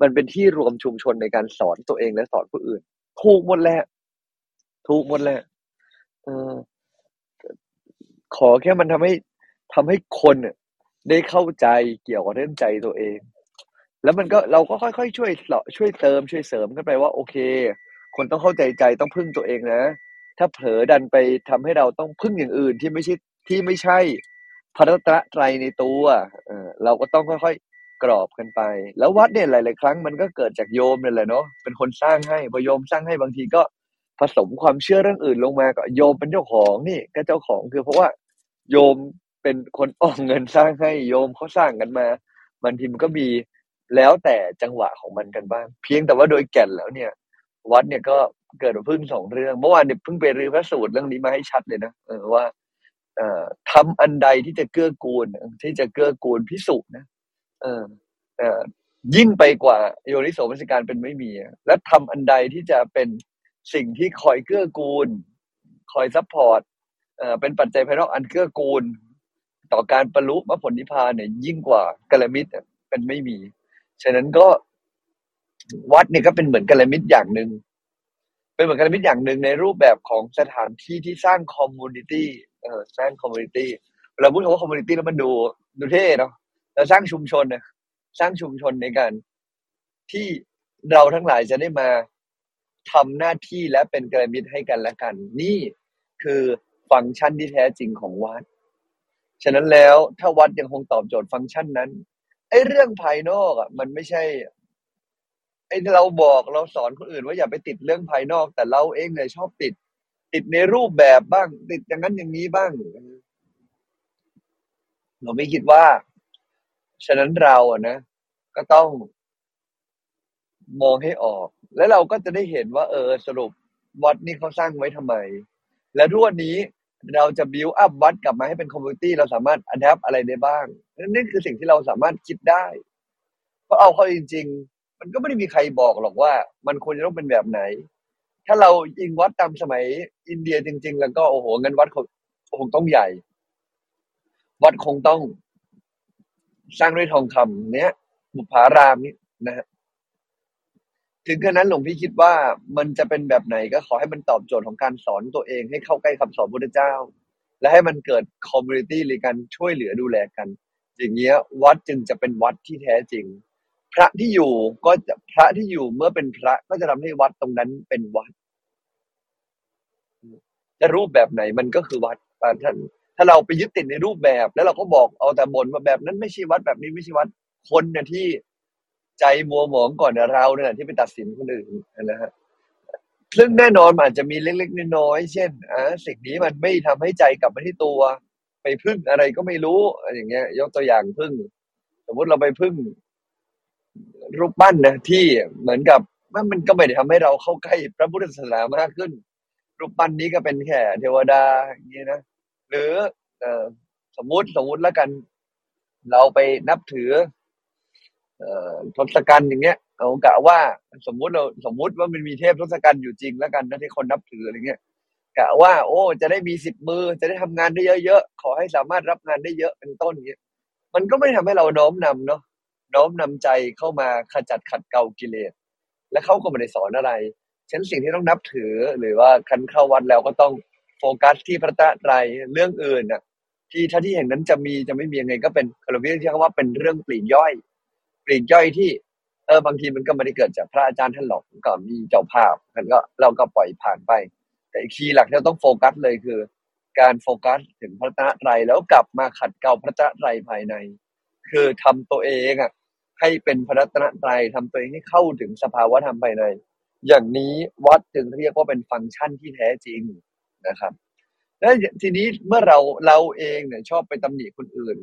มันเป็นที่รวมชุมชนในการสอนตัวเองและสอนผู้อื่นถูกหมดแหละขอแค่มันทำให้คนได้เข้าใจเกี่ยวกับเรื่องใจตัวเองแล้วมันก็เราก็ค่อยๆช่วยเติมช่วยเสริมกันไปว่าโอเคคนต้องเข้าใจใจต้องพึ่งตัวเองนะถ้าเผลอดันไปทำให้เราต้องพึ่งอย่างอื่นที่ไม่ใช่พระรัตนตรัยในตัวเราก็ต้องค่อยๆกรอบกันไปแล้ววัดเนี่ยหลายๆครั้งมันก็เกิดจากโยมนั่นแหละเนาะเป็นคนสร้างให้พอโยมสร้างให้บางทีก็ผสมความเชื่อเรื่องอื่นลงมาก็โยมเป็นเจ้าของนี่ก็เจ้าของคือเพราะว่าโยมเป็นคนออกเงินสร้างให้โยมเขาสร้างกันมาบางทีมันก็มีแล้วแต่จังหวะของมันกันบ้างเพียงแต่ว่าโดยแก่นแล้วเนี่ยวัดเนี่ยก็เกิดพึ่งสองเรื่องเมื่อวานเนี่ยเพิ่งไปรื้อพระสูตรเรื่องนี้มาให้ชัดเลยนะว่าทำอันใดที่จะเกื้อกูลภิกษุนะยิ่งไปกว่าโยนิโสมนสิการเป็นไม่มีและทำอันใดที่จะเป็นสิ่งที่คอยเกื้อกูลคอยซัพพอร์ตเป็นปัจจัยภายนอกอันเกื้อกูล ต่อการบรรลุมรรคผลนิพพานเนี่ยยิ่งกว่ากาลมิตรมันไม่มีฉะนั้นก็วัดเนี่ยก็เป็นเหมือนกาลมิตรอย่างนึงเป็นเหมือนกาลมิตรอย่างนึงในรูปแบบของสถานที่ที่สร้างคอมมูนิตี้สร้างคอมมูนิตี้เราพูดคำว่าคอมมูนิตี้แล้วมันดูเท่เนาะเราสร้างชุมชนเนี่ยสร้างชุมชนในการที่เราทั้งหลายจะได้มาทำหน้าที่และเป็นกาลมิตรให้กันและกันนี่คือฟังก์ชันที่แท้จริงของวัดฉะนั้นแล้วถ้าวัดยังคงตอบโจทย์ฟังก์ชันนั้นไอ้เรื่องภายนอกอ่ะมันไม่ใช่ไอ้เราบอกเราสอนคนอื่นว่าอย่าไปติดเรื่องภายนอกแต่เราเองเนี่ยชอบติดในรูปแบบบ้างติดอย่างนั้นอย่างนี้บ้างเราไม่คิดว่าฉะนั้นเราอ่ะนะก็ต้องมองให้ออกแล้วเราก็จะได้เห็นว่าสรุปวัดนี่เขาสร้างไว้ทำไมและทุกวันนี้เราจะบิวอัพวัดกลับมาให้เป็นคอมมูนิตี้เราสามารถอะแดปอะไรได้บ้างนั่นคือสิ่งที่เราสามารถคิดได้เพราะเอาเข้าจริงๆมันก็ไม่ได้มีใครบอกหรอกว่ามันควรจะต้องเป็นแบบไหนถ้าเราอิงวัดตามสมัยอินเดียจริงๆแล้วก็โอ้โหงั้นวัดคงต้องใหญ่วัดคงต้องสร้างด้วยทองคำเนี้ยบุพารามนี้นะฮะถึงขนาดนั้นหลวงพี่คิดว่ามันจะเป็นแบบไหนก็ขอให้มันตอบโจทย์ของการสอนตัวเองให้เข้าใกล้คำสอนพุทธเจ้าและให้มันเกิดคอมมูนิตี้หรือการช่วยเหลือดูแลกันอย่างเงี้ยวัดจึงจะเป็นวัดที่แท้จริงพระที่อยู่เมื่อเป็นพระก็จะทำให้วัดตรงนั้นเป็นวัดจะรูปแบบไหนมันก็คือวัดถ้าเราไปยึดติดในรูปแบบแล้วเราก็บอกเอาแต่บ่นว่าแบบนั้นไม่ใช่วัดแบบนี้ไม่ใช่วัดคนเนี่ยที่ใจมัวหมองก่อนเราเนี่ยที่ไปตัดสินคนอื่นนะฮะซึ่งแน่นอนอาจจะมีเล็กๆน้อยๆเช่นสิ่งนี้มันไม่ทำให้ใจกลับมาที่ตัวไปพึ่งอะไรก็ไม่รู้อย่างเงี้ยยกตัวอย่างพึ่งสมมติเราไปพึ่งรูปปั้นนะที่เหมือนกับมันก็ไม่ได้ทำให้เราเข้าใกล้พระพุทธศาสนามากขึ้นรูปปั้นนี้ก็เป็นแค่เทวดาอย่างเงี้ยนะหรือสมมติแล้วกันเราไปนับถือทศกัณฐ์อย่างเงี้ยเอากะว่าสมมติว่ามันมีเทพทศกัณฐ์อยู่จริงแล้วกันนะที่คนนับถืออะไรเงี้ยกะว่าโอ้จะได้มี10มือจะได้ทำงานได้เยอะๆขอให้สามารถรับงานได้เยอะเป็นต้นเงี้ยมันก็ไม่ได้ทำให้เราน้อมนำเนาะน้อมนำใจเข้ามาขจัดขัดเกลากิเลสและเขาก็ไม่ได้สอนอะไรฉะนั้นสิ่งที่ต้องนับถือหรือว่าคันเข้าวัดแล้วก็ต้องโฟกัสที่พระตรัยเรื่องอื่นน่ะที่ถ้าที่แห่งนั้นจะไม่มียังไงก็เป็นคารวะที่เรียกว่าเป็นเรื่องปลีกย่อยที่บางทีมันก็ไม่ได้เกิดจากพระอาจารย์ท่านหรอกก็มีเจ้าภาพมันก็เราก็ปล่อยผ่านไปแต่คีย์หลักที่เราต้องโฟกัสเลยคือการโฟกัสถึงพระตรัยแล้วกลับมาขัดเกลาพระตรัยภายในคือทำตัวเองอ่ะให้เป็นพระตรัยทำตัวเองให้เข้าถึงสภาวะธรรมภายในอย่างนี้วัดจึงเรียกว่าเป็นฟังก์ชันที่แท้จริงนะครับแล้วทีนี้เมื่อเราเองเนี่ยชอบไปตำหนิคนอื่น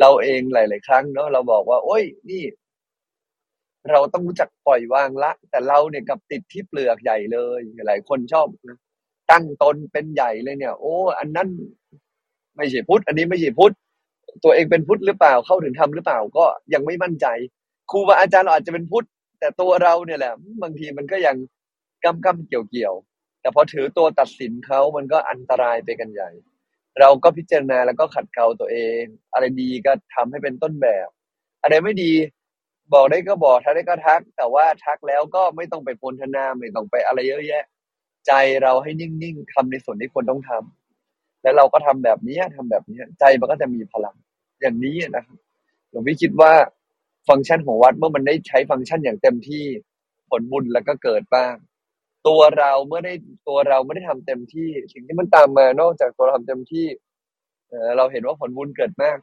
เราเองหลายๆครั้งเนาะเราบอกว่าโอ้ยนี่เราต้องรู้จักปล่อยวางละแต่เราเนี่ยกับติดที่เปลือกใหญ่เลยหลายคนชอบนะตั้งตนเป็นใหญ่เลยเนี่ยโอ้อันนั้นไม่ใช่พุทธอันนี้ไม่ใช่พุทธตัวเองเป็นพุทธหรือเปล่าเข้าถึงธรรมหรือเปล่าก็ยังไม่มั่นใจครูบาอาจารย์เราอาจจะเป็นพุทธแต่ตัวเราเนี่ยแหละบางทีมันก็ยังกำเกี่ยวแต่พอถือตัวตัดสินเขามันก็อันตรายไปกันใหญ่เราก็พิจารณาแล้วก็ขัดเกลาตัวเองอะไรดีก็ทำให้เป็นต้นแบบอะไรไม่ดีบอกได้ก็บอกทักได้ก็ทักแต่ว่าทักแล้วก็ไม่ต้องไปปนทนาไม่ต้องไปอะไรเยอะแยะใจเราให้นิ่งๆทำในส่วนที่ควรต้องทำแล้วเราก็ทำแบบนี้ใจมันก็จะมีพลังอย่างนี้นะครับหลวงพี่คิดว่าฟังก์ชันของวัดเมื่อมันได้ใช้ฟังก์ชันอย่างเต็มที่ผลบุญแล้วก็เกิดบ้างตัวเราไม่ได้ทำเต็มที่สิ่งที่มันตามมานอกจากตัวเราทำเต็มที่เราเห็นว่าผลบุญเกิดมาก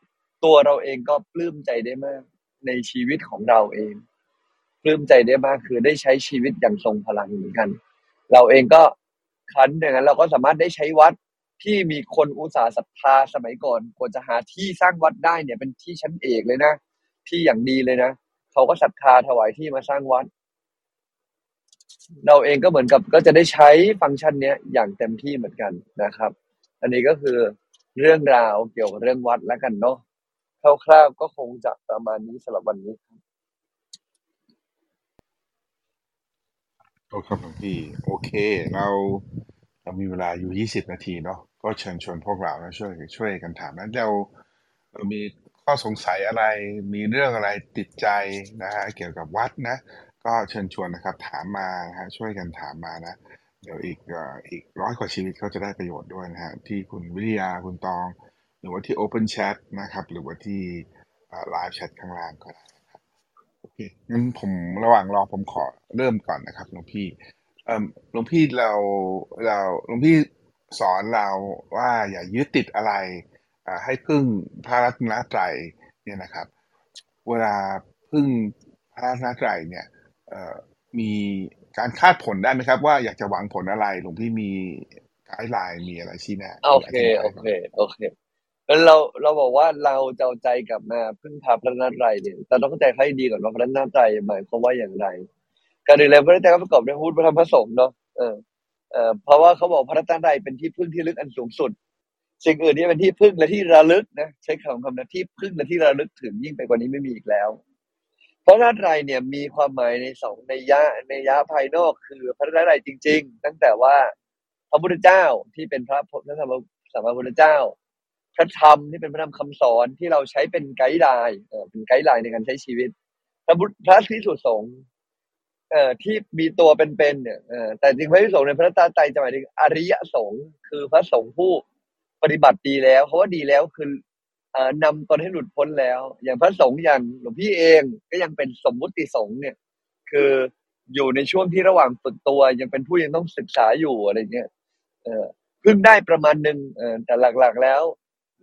ตัวเราเองก็ปลื้มใจได้มากในชีวิตของเราเองปลื้มใจได้มากคือได้ใช้ชีวิตอย่างทรงพลังเหมือนกันเราเองก็คันอย่างนั้นเราก็สามารถได้ใช้วัดที่มีคนอุตสาหศรัทธาสมัยก่อนกว่าจะหาที่สร้างวัดได้เนี่ยเป็นที่ชั้นเอกเลยนะที่อย่างดีเลยนะเขาก็ศรัทธาถวายที่มาสร้างวัดเราเองก็เหมือนกับก็จะได้ใช้ฟังก์ชันนี้อย่างเต็มที่เหมือนกันนะครับอันนี้ก็คือเรื่องราวเกี่ยวกับเรื่องวัดแล้วกันเนาะคร่าวๆก็คงจะประมาณนี้สำหรับวันนี้โอเคครับหลวงพี่โอเคเรามีเวลาอยู่20 นาทีเนาะก็เชิญชวนพวกเรานะช่วยกันถามนะเรา มีข้อสงสัยอะไรมีเรื่องอะไรติดใจนะฮะเกี่ยวกับวัดนะ ก็เชิญชวนนะครับ ถามมานะฮะช่วยกันถามมานะ เดี๋ยวอีก100 กว่าชีวิตเขาจะได้ประโยชน์ด้วยนะฮะที่คุณวิทยาคุณตอง หรือว่าที่ Open Chat นะครับ หรือว่าที่Live Chat ข้างล่างก็ได้นะครับโอเคงั้นผมระหว่างรอผมขอเริ่มก่อนนะครับหลวงพี่หลวงพี่เราหลวงพี่สอนเราว่าอย่ายึดติดอะไรให้พึ่งพระรัตนตรัยเนี่ยนะครับเวลาพึ่งพระรัตนตรัยเนี่ยมีการคาดผลได้ไหมครับว่าอยากจะหวังผลอะไรหลวงพี่มีไกด์ไลน์มีอะไรชี้แนะโอเคแล้วเราบอกว่าเราจะเอาใจกลับมาพึ่งพาพระรัตนตรัยเนี่ยแต่ต้องเข้าใจให้ดีก่อนว่าพระรัตนตรัยหมายความว่าอย่างไรการดูแลพระรัตนตรัยก็ประกอบด้วยพระพุทธพระธรรมพระสงฆ์เนาะเพราะว่าเขาบอกพระรัตนตรัยเป็นที่พึ่งที่ลึกอันสูงสุดสิ่งอื่นนี่เป็นที่พึ่งและที่ระลึกนะใช้คำนั้นที่พึ่งและที่ระลึกถึงยิ่งไปกว่านี้ไม่มีอีกแล้วพระรัตนตรัยเนี่ยมีความหมายใน2นัยยะภายนอกคือพระรัตนตรัยจริงๆตั้งแต่ว่าพระพุทธเจ้าที่เป็นพระสัมมาสัมพุทธเจ้าพระธรรมที่เป็นพระธรรมคำสอนที่เราใช้เป็นไกด์ไลน์ในการใช้ชีวิตพระภิกษุสงฆ์ที่มีตัวเป็นๆเนี่ยแต่จริงพระภิกษุสงฆ์ในพระรัตนตรัยจะหมายถึงอริยสงฆ์คือพระสงฆ์ผู้ปฏิบัติดีแล้วเพราะว่าดีแล้วคือนำตนให้หลุดพ้นแล้วอย่างพระสงฆ์อย่างหลวงพี่เองก็ยังเป็นสมมุติสงฆ์เนี่ยคืออยู่ในช่วงที่ระหว่างฝึกตัวยังเป็นผู้ยังต้องศึกษาอยู่อะไรเงี้ยเพิ่งได้ประมาณนึงแต่หลักๆแล้ว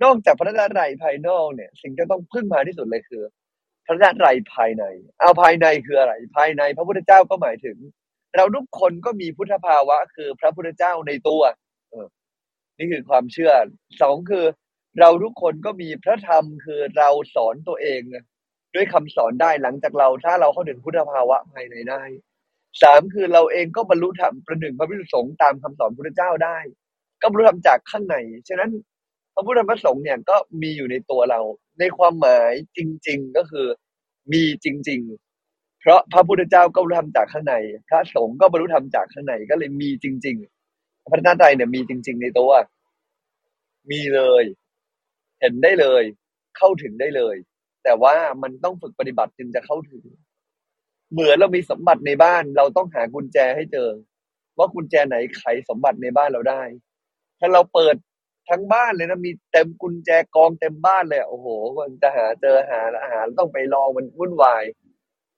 นอกจากพระรัตนตรัยภายนอกเนี่ยสิ่งที่ต้องพึ่งพาที่สุดเลยคือพระรัตนตรัยภายในเอาภายในคืออะไรภายในพระพุทธเจ้าก็หมายถึงเราทุกคนก็มีพุทธภาวะคือพระพุทธเจ้าในตัวนี่คือความเชื่อ2คือเราทุกคนก็มีพระธรรมคือเราสอนตัวเองด้วยคำสอนได้หลังจากเราถ้าเราเข้าถึงพุทธภาวะภายในได้3คือเราเองก็บรรลุธรรมประหนึ่งพระภิกษุสงฆ์ตามคำสอนพระพุทธเจ้าได้ก็บรรลุธรรมจากข้างในฉะนั้นพระพุทธธรรมพระสงฆ์เนี่ยก็มีอยู่ในตัวเราในความหมายจริงๆก็คือมีจริงๆเพราะพระพุทธเจ้าก็บรรลุธรรมจากข้างในพระสงฆ์ก็บรรลุธรรมจากข้างในก็เลยมีจริงๆพระรัตนตรัยเนี่ยมีจริงๆในตัวมีเลยเห็นได้เลยเข้าถึงได้เลยแต่ว่ามันต้องฝึกปฏิบัติจึงจะเข้าถึงเหมือนเรามีสมบัติในบ้านเราต้องหากุญแจให้เจอว่ากุญแจไหนไขสมบัติในบ้านเราได้ถ้าเราเปิดทั้งบ้านเลยนะมีเต็มกุญแจกองเต็มบ้านเลยโอ้โหมันจะหาเจอหาต้องไปลองมันวุ่นวาย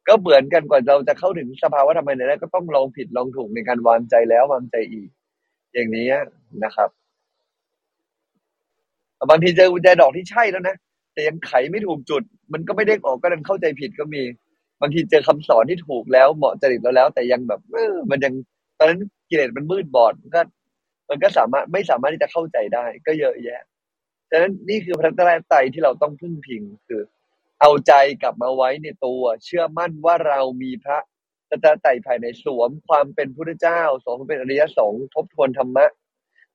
ก็เหมือนกันกว่าเราจะเข้าถึงสภาวะธรรมในนั้นก็ต้องลองผิดลองถูกในการวางใจแล้ววางใจอีกอย่างนี้นะครับบางทีเจอกุญแจดอกที่ใช่แล้วนะแต่ยังไขไม่ถูกจุดมันก็ไม่ได้ออกก็ดันเข้าใจผิดก็มีบางทีเจอคำสอนที่ถูกแล้วเหมาะจริตแล้วแต่ยังแบบมันยังตอนนั้นกิเลสมันมืดบอดมันก็ไม่สามารถที่จะเข้าใจได้ก็เยอะแยะฉะนั้นนี่คือพระรัตนตรัยที่เราต้องพึ่งพิงคือเอาใจกลับมาไว้ในตัวเชื่อมั่นว่าเรามีพระรัตนตรัยภายในสวมความเป็นพุทธเจ้าสวมเป็นอริยสงฆ์ทบทวนธรรมะ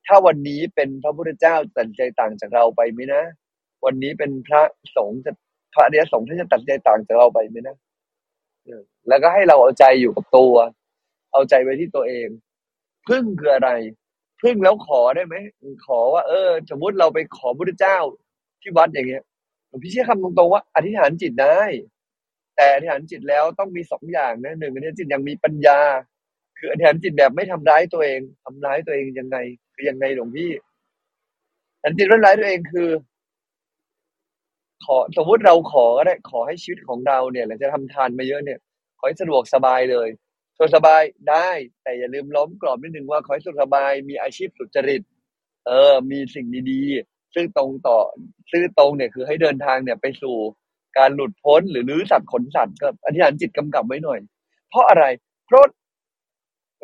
ถ้าวันนี้เป็นพระพุทธเจ้าตัดใจต่างจากเราไปไหมนะวันนี้เป็นพระสงฆ์พระอริยสงฆ์ท่านจะตัดใจต่างจากเราไปไหมนะแล้วก็ให้เราเอาใจอยู่กับตัวเอาใจไว้ที่ตัวเองพึ่งคืออะไรพึ่งแล้วขอได้ไหมขอว่าสมมติเราไปขอพุทธเจ้าที่วัดอย่างเงี้ยผมพี่เชื่อคำตรงๆว่าอธิษฐานจิตได้แต่อธิษฐานจิตแล้วต้องมี2อย่างนะ1อธิษฐานจิตยังมีปัญญาคืออธิษฐานจิตแบบไม่ทำร้ายตัวเองทำร้ายตัวเองยังไงคือยังไงหลวงพี่อธิษฐานจิตทำร้ายตัวเองคือขอสมมุติเราขอก็ได้ขอให้ชีวิตของเราเนี่ยเราจะทำทานมาเยอะเนี่ยขอให้สะดวกสบายเลยสะดวกสบายได้แต่อย่าลืมล้อมกรอบนิดนึงว่าขอให้สะดวกสบายมีอาชีพสุจริตมีสิ่งดีๆซึ่งตรงเนี่ยคือให้เดินทางเนี่ยไปสู่การหลุดพ้นหรือลื้อสัตว์ขนสัตว์ก็อธิษฐานจิตกำกับไว้หน่อยเพราะอะไรเพราะ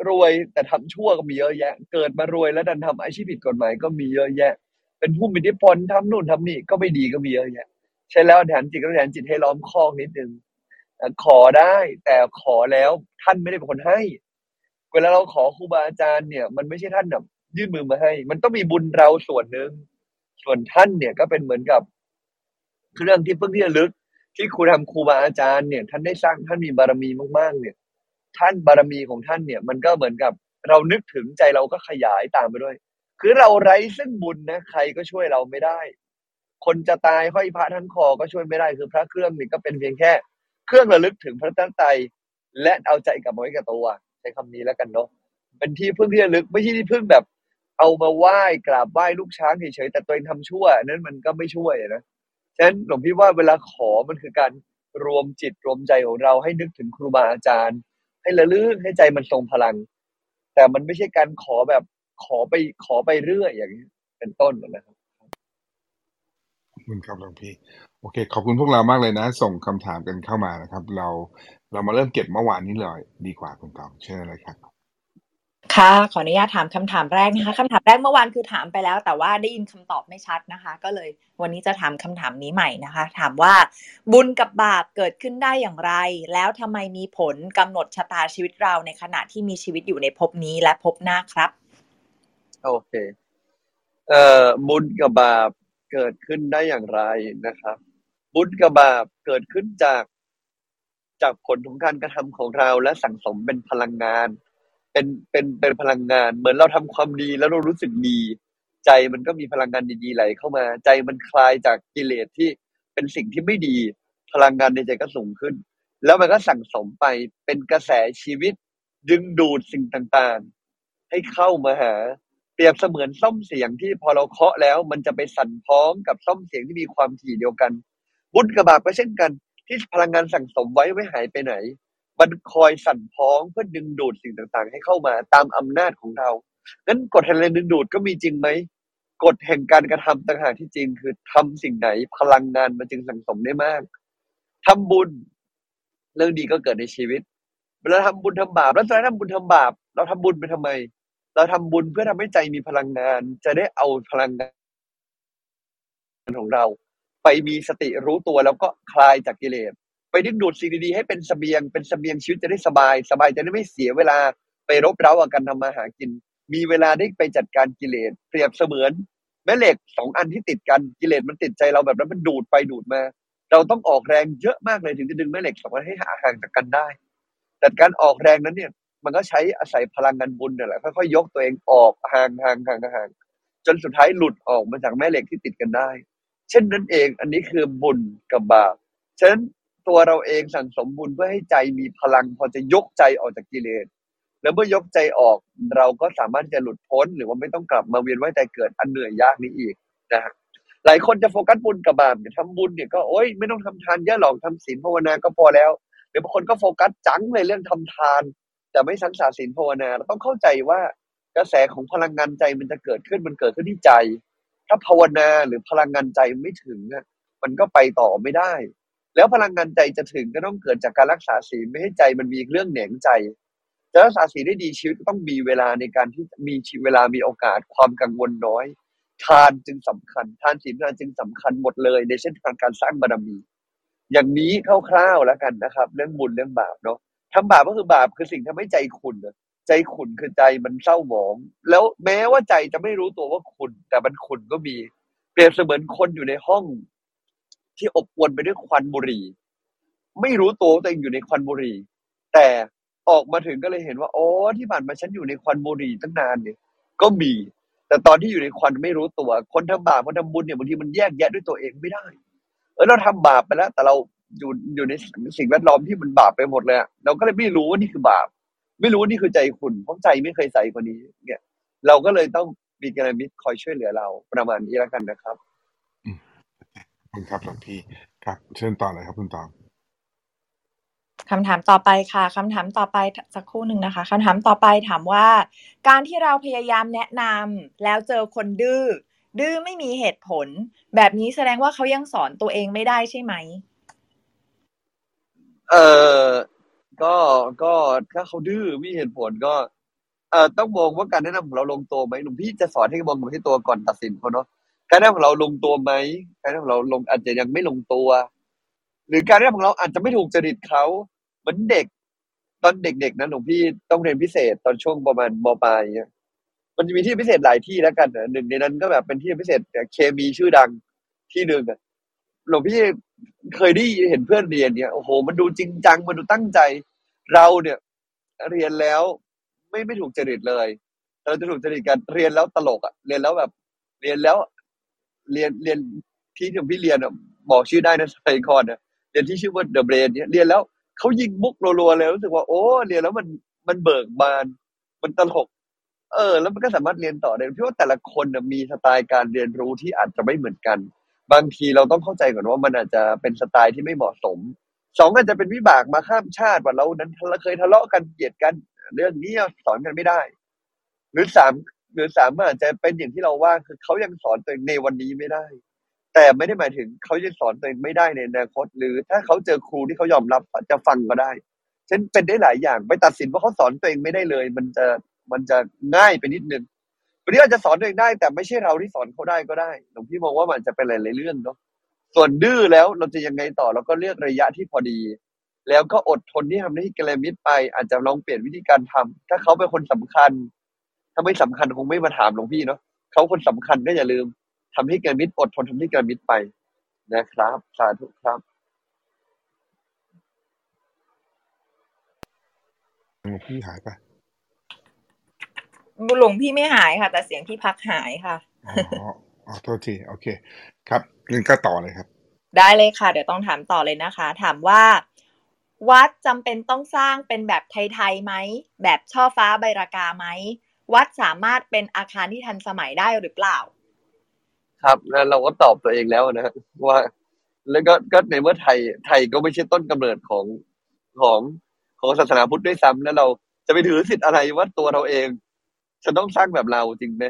รวยแต่ทำชั่วก็มีเยอะแยะเกิดมารวยแล้วดันทำอาชีพผิดกฎหมายก็มีเยอะแยะเป็นผู้มีอิทธิพลทำนู่นทำนี่ก็ไม่ดีก็มีเยอะแยะใช่แล้วอธิษฐานจิตก็อธิษฐานจิตให้ล้อมคอกนิดนึงขอได้แต่ขอแล้วท่านไม่ได้เป็นคนให้เวลาเราขอครูบาอาจารย์เนี่ยมันไม่ใช่ท่านแบบยื่นมือมาให้มันต้องมีบุญเราส่วนนึงส่วนท่านเนี่ยก็เป็นเหมือนกับเรื่องที่เพิ่งที่ระลึกที่ครูทำครูบาอาจารย์เนี่ยท่านได้สร้างท่านมีบารมีมากๆเนี่ยท่านบารมีของท่านเนี่ยมันก็เหมือนกับเรานึกถึงใจเราก็ขยายตามไปด้วยคือเราไร้ซึ่งบุญนะใครก็ช่วยเราไม่ได้ คนจะตายห้อยพระทั้งคอก็ช่วยไม่ได้คือพระเครื่องนี่ก็เป็นเพียงแค่เครื่องระลึกถึงพระตั้งใจและเอาใจกลับมาไว้กับตัวใช้คำนี้แล้วกันเนาะเป็นที่พึ่งที่ระลึกไม่ใช่ที่พึ่งแบบเอามาไหว้กราบไหว้ลูกช้างเฉยๆแต่ตัวเองทำชั่วนั้นมันก็ไม่ช่วยนะฉะนั้นหลวงพี่ว่าเวลาขอมันคือการรวมจิตรวมใจของเราให้นึกถึงครูบาอาจารย์ให้ระลึกให้ใจมันทรงพลังแต่มันไม่ใช่การขอแบบขอไปเรื่อยอย่างนี้เป็นต้นนะครับขอบคุณครับหลวงพี่โอเคขอบคุณพวกเรามากเลยนะส่งคำถามกันเข้ามานะครับเรามาเริ่มเก็บเมื่อวานนี้เลยดีกว่าคุณตองเชิญเลยครับค่ะขออนุญาตถามคำถามแรกนะคะคำถามแรกเมื่อวานคือถามไปแล้วแต่ว่าได้ยินคำตอบไม่ชัดนะคะก็เลยวันนี้จะถามคำถามนี้ใหม่นะคะถามว่าบุญกับบาปเกิดขึ้นได้อย่างไรแล้วทำไมมีผลกำหนดชะตาชีวิตเราในขณะที่มีชีวิตอยู่ในภพนี้และภพหน้าครับโอเคบุญกับบาปเกิดขึ้นได้อย่างไรนะครับบุญกับบาปเกิดขึ้นจากผลของการกระทำของเราและสั่งสมเป็นพลังงานเป็นพลังงานเหมือนเราทำความดีแล้วเรารู้สึกดีใจมันก็มีพลังงานดีๆไหลเข้ามาใจมันคลายจากกิเลสที่เป็นสิ่งที่ไม่ดีพลังงานในใจก็สูงขึ้นแล้วมันก็สั่งสมไปเป็นกระแสชีวิตดึงดูดสิ่งต่างๆให้เข้ามาหาเปรียบเสมือนซ่อมเสียงที่พอเราเคาะแล้วมันจะไปสั่นพ้องกับซ่อมเสียงที่มีความถี่เดียวกันบุญกับบาปก็เช่นกันที่พลังงานสั่งสมไว้ไม่หายไปไหนมันคอยสั่นพ้องเพื่อดึงดูดสิ่งต่างๆให้เข้ามาตามอำนาจของเรางั้นกฎแห่งแรงดึงดูดก็มีจริงไหมกฎแห่งการกระทำต่างหากที่จริงคือทำสิ่งไหนพลังงานมันจึงสั่งสมได้มากทำบุญเรื่องดีก็เกิดในชีวิตเวลาทำบุญทำบาปแล้วจะทำบุญทำบาปเราทำบุญไปทำไมเราทำบุญเพื่อทำให้ใจมีพลังงานจะได้เอาพลังงานของเราไปมีสติรู้ตัวแล้วก็คลายจากกิเลสไปดึงดูดสิ่งดีๆให้เป็นเสบียงชีวิตจะได้สบายจะได้ไม่เสียเวลาไปรบเร้ากันทำมาหากินมีเวลาได้ไปจัดการกิเลสเปรียบเสมือนแม่เหล็กสองอันที่ติดกันกิเลสมันติดใจเราแบบนั้นมันดูดไปดูดมาเราต้องออกแรงเยอะมากเลยถึงจะดึงแม่เหล็กสองอันให้ห่างจากกันได้แต่การออกแรงนั้นเนี่ยมันก็ใช้อาศัยพลังงานบุญนั่นแหละค่อยๆยกตัวเองออกห่างจนสุดท้ายหลุดออกมาจากแม่เหล็กที่ติดกันได้เช่นนั้นเองอันนี้คือบุญกับบาปฉะนั้นตัวเราเองสั่งสมบุญเพื่อให้ใจมีพลังพอจะยกใจออกจากกิเลสแล้วเมื่อยกใจออกเราก็สามารถจะหลุดพ้นหรือว่าไม่ต้องกลับมาเวียนว่ายตายเกิดอันเหนื่อยยากนี้อีกนะฮะหลายคนจะโฟกัสบุญกับบาปเนี่ยทำบุญเนี่ยก็โอ๊ยไม่ต้องทำทานเยอะหรอกทำศีลภาวนาก็พอแล้วหรือบางคนก็โฟกัสจังเลยเรื่องทำทานแต่ไม่สังสารศีลภาวนาเราต้องเข้าใจว่ากระแสของพลังงานใจมันจะเกิดขึ้นที่ใจถ้าภาวนาหรือพลังงานใจไม่ถึงมันก็ไปต่อไม่ได้แล้วพลังงานใจจะถึงก็ต้องเกิดจากการรักษาศีลไม่ให้ใจมันมีเรื่องแหนงใจจะรักษาศีลได้ดีชีวิตต้องมีเวลาในการที่มีเวลามีโอกาสความกังวลน้อยทานจึงสำคัญทานศีลจึงสำคัญหมดเลยในเส้นทางการสร้างบารมีอย่างนี้คร่าวๆแล้วกันนะครับเรื่องบุญเรื่องบาปเนาะทำบาปก็คือบาปคือสิ่งทำให้ใจขุ่นใจขุ่นคือใจมันเศร้าหมองแล้วแม้ว่าใจจะไม่รู้ตัวว่าขุ่นแต่มันขุ่นก็มีเปรียบเสมือนคนอยู่ในห้องที่อบอวลไปด้วยควันบุหรี่ไม่รู้ตัวตัวเองอยู่ในควันบุหรี่แต่ออกมาถึงก็เลยเห็นว่าโอ้ที่ผ่านมาฉันอยู่ในควันบุหรี่ตั้งนานเนี่ยก็มีแต่ตอนที่อยู่ในควันไม่รู้ตัวคนทำบาปคนทำบุญเนี่ยบางทีมันแยกแยะด้วยตัวเองไม่ได้เราทำบาปไปแล้วแต่เราอยู่ในสิ่งแวดล้อมที่มันบาปไปหมดเลยเราก็เลยไม่รู้ว่านี่คือบาปไม่รู้ว่านี่คือใจขุ่นเพราะใจไม่เคยใสกว่านี้เนี่ยเราก็เลยต้องมีกัลยาณมิตรคอยช่วยเหลือเราประมาณนี้แล้วกันนะครับคุณครับหลวงพี่ครับเชิญต่อเลยครับคุณตองคำถามต่อไปค่ะคำถามต่อไปสักครู่หนึ่งนะคะคำถามต่อไปถามว่าการที่เราพยายามแนะนำแล้วเจอคนดื้อไม่มีเหตุผลแบบนี้แสดงว่าเขายังสอนตัวเองไม่ได้ใช่ไหมก็ถ้าเขาดื้อมีเหตุผลก็ต้องมองว่าการแนะนำของเราลงตัวไหมหลวงพี่จะสอนให้มองไปที่ตัวก่อนตัดสินเขาเนาะการแนะนำของเราลงตัวไหมการแนะนำของเราลงอาจจะยังไม่ลงตัวหรือการแนะนำของเราอาจจะไม่ถูกจริตเขาเหมือนเด็กตอนเด็กๆนะหลวงพี่ต้องเรียนพิเศษตอนช่วงประมาณม.ปลายเนี่ยมันจะมีที่พิเศษหลายที่แล้วกันนะหนึ่งในนั้นก็แบบเป็นที่พิเศษเคมีชื่อดังที่หนึ่งอ่ะหลวงพี่เคยได้เห็นเพื่อนเรียนเนี่ยโอ้โหมันดูจริงจังมันดูตั้งใจเราเนี่ยเรียนแล้วไม่ถูกจริตเลยเราจะถูกจริตกันเรียนแล้วตลกอ่ะเรียนแล้วแบบเรียนแล้วเรียน ที่พี่เรียนบอกชื่อได้นะสมัยก่อนนะเรียนที่ชื่อว่าเดอะเบรนเนี่ยเรียนแล้วเขายิงมุกรัวๆเลยรู้สึกว่าโอ้เรียนแล้วมันเบิกบานมันตลกแล้วมันก็สามารถเรียนต่อได้เพราะว่าแต่ละคนมีสไตล์การเรียนรู้ที่อาจจะไม่เหมือนกันบางทีเราต้องเข้าใจก่อนว่ามันอาจจะเป็นสไตล์ที่ไม่เหมาะสมสองอาจจะเป็นวิบากมาข้ามชาติว่าเรานั้นเคยทะเลาะกันเกลียดกันเรื่องนี้สอนกันไม่ได้หรือสามอาจจะเป็นอย่างที่เราว่าคือเขายังสอนตัวเองในวันนี้ไม่ได้แต่ไม่ได้หมายถึงเขาจะสอนตัวเองไม่ได้ในอนาคตหรือถ้าเขาเจอครูที่เขายอมรับจะฟังก็ได้ฉะนั้นเป็นได้หลายอย่างไปตัดสินว่าเขาสอนตัวเองไม่ได้เลยมันจะง่ายไปนิดนึงวันนี้อาจจะสอนตัวเองได้แต่ไม่ใช่เราที่สอนเขาได้ก็ได้หลวงพี่มองว่ามันจะเป็นหลายๆเรื่องเนาะส่วนดื้อแล้วเราจะยังไงต่อเราก็เลือกระยะที่พอดีแล้วก็อดทนที่ทำให้กระมิดไปอาจจะลองเปลี่ยนวิธีการทำถ้าเขาเป็นคนสำคัญถ้าไม่สำคัญคงไม่มาถามหลวงพี่เนาะเขาคนสำคัญก็อย่าลืมทำให้กระมิดอดทนทำให้กระมิดไปนะครับสาธุครับหลวงพี่หายปะหลวงพี่ไม่หายค่ะแต่เสียงพี่พักหายค่ะอ๋อโทษทีโอเคครับงั้นก็ต่อเลยครับได้เลยค่ะเดี๋ยวต้องถามต่อเลยนะคะถามว่าวัดจำเป็นต้องสร้างเป็นแบบไทยๆไหมแบบช่อฟ้าใบรากาไหมวัดสามารถเป็นอาคารที่ทันสมัยได้หรือเปล่าครับแล้วเราก็ตอบตัวเองแล้วนะว่าแล้วก็ในเมื่อไทยก็ไม่ใช่ต้นกำเนิดของศาสนาพุทธด้วยซ้ำแล้วเราจะไปถือสิทธิ์อะไรว่าตัวเราเองจะต้องสร้างแบบเราจริงไหม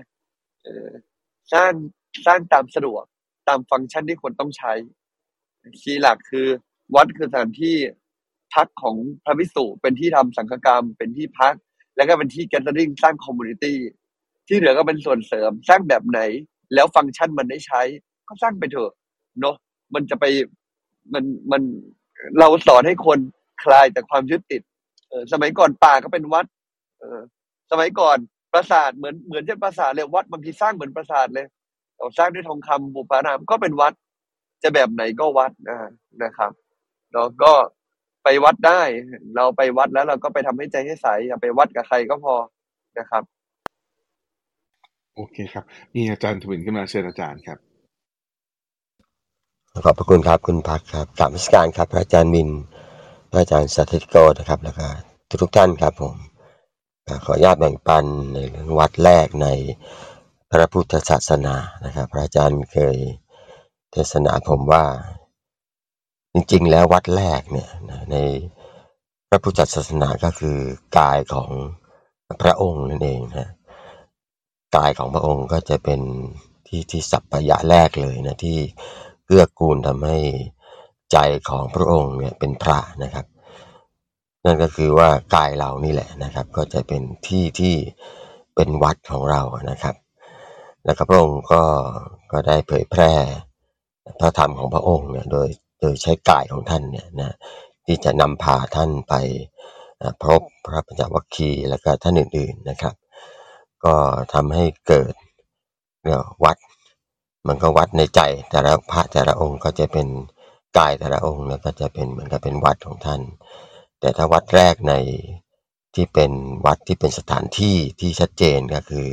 สร้างตามสะดวกตามฟังก์ชันที่คนต้องใช้คีย์หลักคือวัดคือสถานที่พักของพระภิกษุเป็นที่ทำสังฆกรรมเป็นที่พักแล้วก็เป็นที่แกเธอริ่งสร้างคอมมูนิตี้ที่เหลือก็เป็นส่วนเสริมสร้างแบบไหนแล้วฟังก์ชันมันได้ใช้ก็สร้างไปเถอะเนาะมันจะไปมันเราสอนให้คนคลายจากความยึดติดสมัยก่อนป่าก็เป็นวัดสมัยก่อนปราสาทเหมือนจะปราสาทเลยวัดบางทีสร้างเหมือนปราสาทเลยเราสร้างด้วยทองคำบุปผานามก็เป็นวัดจะแบบไหนก็วัดนะครับเราก็ไปวัดได้เราไปวัดแล้วเราก็ไปทำให้ใจให้ใสอย่าไปวัดกับใครก็พอนะครับโอเคครับมีอาจารย์ทวินขึ้นมาเชิญอาจารย์ครับขอบพระคุณครับคุณพักครับกราบนมัสการครับอาจารย์มินอาจารย์สาธิตโกนะครับแล้วก็ทุกท่านครับผมขออนุญาตแบ่งปันในเรื่องวัดแรกในพระพุทธศาสนานะครับพระอาจารย์เคยเทศนาผมว่าจริงๆแล้ววัดแรกเนี่ยในพระพุทธศาสนาก็คือกายของพระองค์นั่นเองนะกายของพระองค์ก็จะเป็นที่สัปปายะแรกเลยนะที่เกื้อกูลทำให้ใจของพระองค์เนี่ยเป็นพระนะครับนั่นก็คือว่ากายเรานี่แหละนะครับก็จะเป็นที่เป็นวัดของเรานะครับแล้วก็พระองค์ก็ได้เผยแพร่พระธรรมของพระองค์เนี่ยโดยใช้กายของท่านเนี่ยนะที่จะนำพาท่านไปพบพระปัญจวัคคีย์แล้วก็ท่านอื่นๆนะครับก็ทำให้เกิดวัดมันก็วัดในใจแต่ละพระแต่ละองค์ก็จะเป็นกายแต่ละองค์แล้วก็จะเป็นเหมือนกับเป็นวัดของท่านแต่ถ้าวัดแรกในที่เป็นวัดที่เป็นสถานที่ที่ชัดเจนก็คือ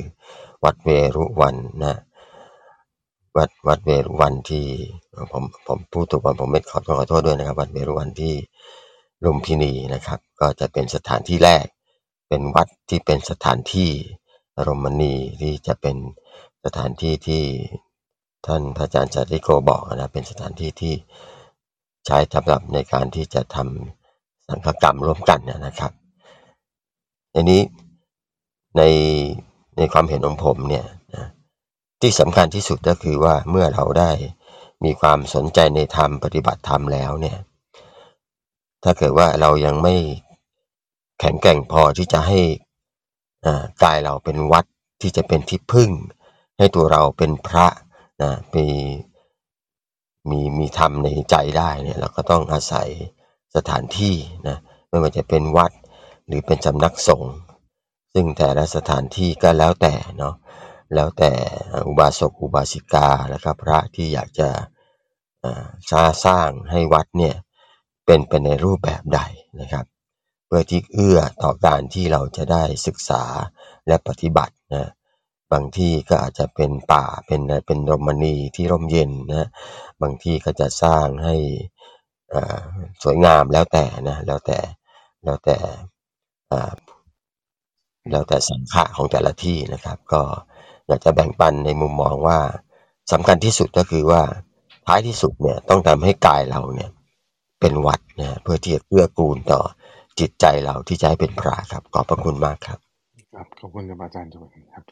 วัดเวรุวันนะวัดเวรุวันที่ผมพูดถูกผมไม่ขอโทษด้วยนะครับวัดเวรุวันที่ลุมพินีนะครับก็จะเป็นสถานที่แรกเป็นวัดที่เป็นสถานที่รมณีที่จะเป็นสถานที่ที่ท่านพระอาจารย์จัตติโกบอกนะเป็นสถานที่ที่ใช้สำหรับในการที่จะทำสังฆกรรมร่วมกันนะครับอันนี้ในความเห็นของผมเนี่ยนะที่สำคัญที่สุดก็คือว่าเมื่อเราได้มีความสนใจในธรรมปฏิบัติธรรมแล้วเนี่ยถ้าเกิดว่าเรายังไม่แข็งแกร่งพอที่จะให้กายเราเป็นวัดที่จะเป็นที่พึ่งให้ตัวเราเป็นพระนะมีธรรมในใจได้เนี่ยเราก็ต้องอาศัยสถานที่นะไม่ว่าจะเป็นวัดหรือเป็นสำนักสงฆ์ซึ่งแต่ละสถานที่ก็แล้วแต่เนาะแล้วแต่อุบาสกอุบาสิกาแล้วก็พระที่อยากจะสร้างให้วัดเนี่ยเป็นในรูปแบบใดนะครับเพื่อที่เอื้อต่อการที่เราจะได้ศึกษาและปฏิบัตินะ บางที่ก็อาจจะเป็นป่าเป็นดมณีที่ร่มเย็นนะบางที่ก็จะสร้างให้สวยงามแล้วแต่นะแล้วแต่สังขะของแต่ละที่นะครับก็อยากจะแบ่งปันในมุมมองว่าสำคัญที่สุดก็คือว่าท้ายที่สุดเนี่ยต้องทำให้กายเราเนี่ยเป็นวัดนะเพื่อที่จะเอื้อกูลต่อจิตใจเราที่จะให้เป็นพระครับขอบพระคุณมากครับครับขอบคุณครับอาจารย์ทุกท่านครับ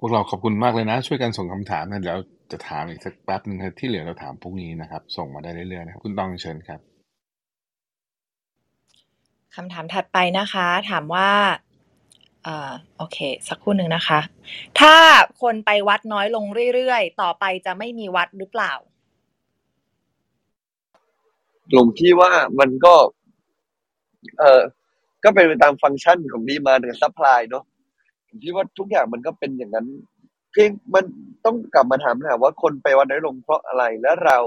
พวกเราขอบคุณมากเลยนะช่วยกันส่งคำถามนะเดี๋ยวจะถามอีกสักแป๊บนึงครับที่เหลือเราถามพรุ่งนี้นะครับส่งมาได้เรื่อยๆนะครับคุณต้องเชิญครับคำถามถัดไปนะคะถามว่าโอเคสักครู่หนึ่งนะคะถ้าคนไปวัดน้อยลงเรื่อยๆต่อไปจะไม่มีวัดหรือเปล่าหลวงพี่ว่ามันก็เป็นไปตามฟังก์ชันของดีมานด์กับซัพพลายเนาะผมคิดว่าทุกอย่างมันก็เป็นอย่างนั้นคือมันต้องกลับมาถามนะว่าคนไปวัดน้อยลงเพราะอะไรและเรา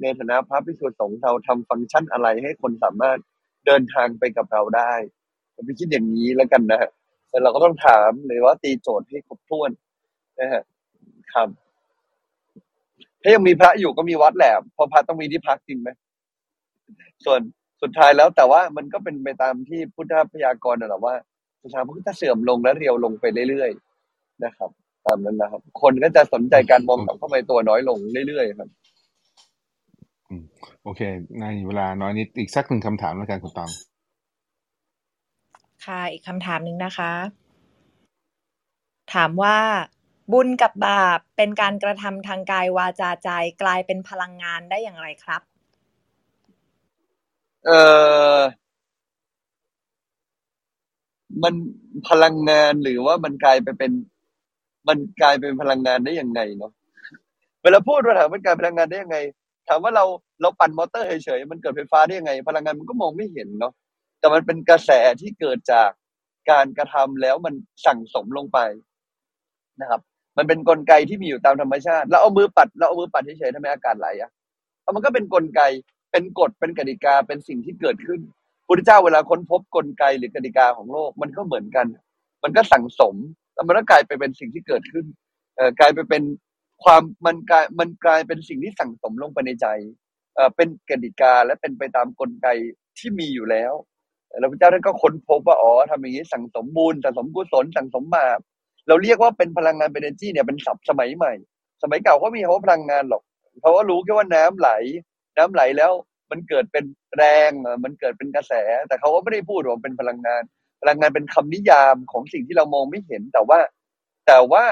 ในฐานะพระภิกษุสงฆ์เราทำฟังก์ชันอะไรให้คนสามารถเดินทางไปกับเราได้ผมคิดอย่างนี้แล้วกันนะฮะแต่เราก็ต้องถามเลยว่าตีโจทย์ให้ครบถ้วนนะฮะครับถ้ายังมีพระอยู่ก็มีวัดแหละเพราะพระต้องมีที่พักจริงไหมส่วนสุดท้ายแล้วแต่ว่ามันก็เป็นไปตามที่พุทธพยากรณ์น่ะว่าประชาชนก็จะเสื่อมลงและเรียวลงไปเรื่อยๆนะครับตามนั้นนะครับคนก็จะสนใจการมองกลับเข้าไปตัวน้อยลงเรื่อยๆครับโอเคในเวลาน้อยนิดอีกสักหนึ่งคำถามแล้วกันคุณตองค่ะอีกคำถามนึงนะคะถามว่าบุญกับบาปเป็นการกระทำทางกายวาจาใจกลายเป็นพลังงานได้อย่างไรครับมันพลังงานหรือว่ามันกลายเป็นพลังงานได้ยังไงเนาะเวลาพูดว่ามันกลายเป็นพลังงานได้ยังไงถามว่าเราปั่นมอเตอร์เฉยๆมันเกิดไฟฟ้าได้ยังไงพลังงานมันก็มองไม่เห็นเนาะแต่มันเป็นกระแสที่เกิดจากการกระทำแล้วมันสั่งสมลงไปนะครับมันเป็นกลไกที่มีอยู่ตามธรรมชาติเราเอามือปัดเฉยๆทำไมอากาศไหลอ่ะมันก็เป็นกลไกเป็นกฎเป็นกติกาเป็นสิ่งที่เกิดขึ้นพุทธเจ้าเวลาค้นพบกลไกหรือกติกาของโลกมันก็เหมือนกันมันก็สั่งสมแล้วมันก็กลายไปเป็นสิ่งที่เกิดขึ้นกลายไปเป็นความมันกลายเป็นสิ่งที่สั่งสมลงไปในใจเป็นกติกาและเป็นไปตามกลไกที่มีอยู่แล้วแล้วพระเจ้าท่านก็ค้นพบว่าอ๋อทำอย่างนี้สั่งสมบุญสั่งสมกุศลสั่งสมบาปเราเรียกว่าเป็นพลังงาน energy เนี่ยเป็นศัพท์สมัยใหม่สมัยเก่าก็มีเขาพลังงานหรอกเขาก็รู้แค่ว่าน้ำไหลแล้วมันเกิดเป็นแรงมันเกิดเป็นกระแสแต่เขาก็ไม่ได้พูดว่าเป็นพลังงานพลังงานเป็นคำนิยามของสิ่งที่เรามองไม่เห็นแต่ว่า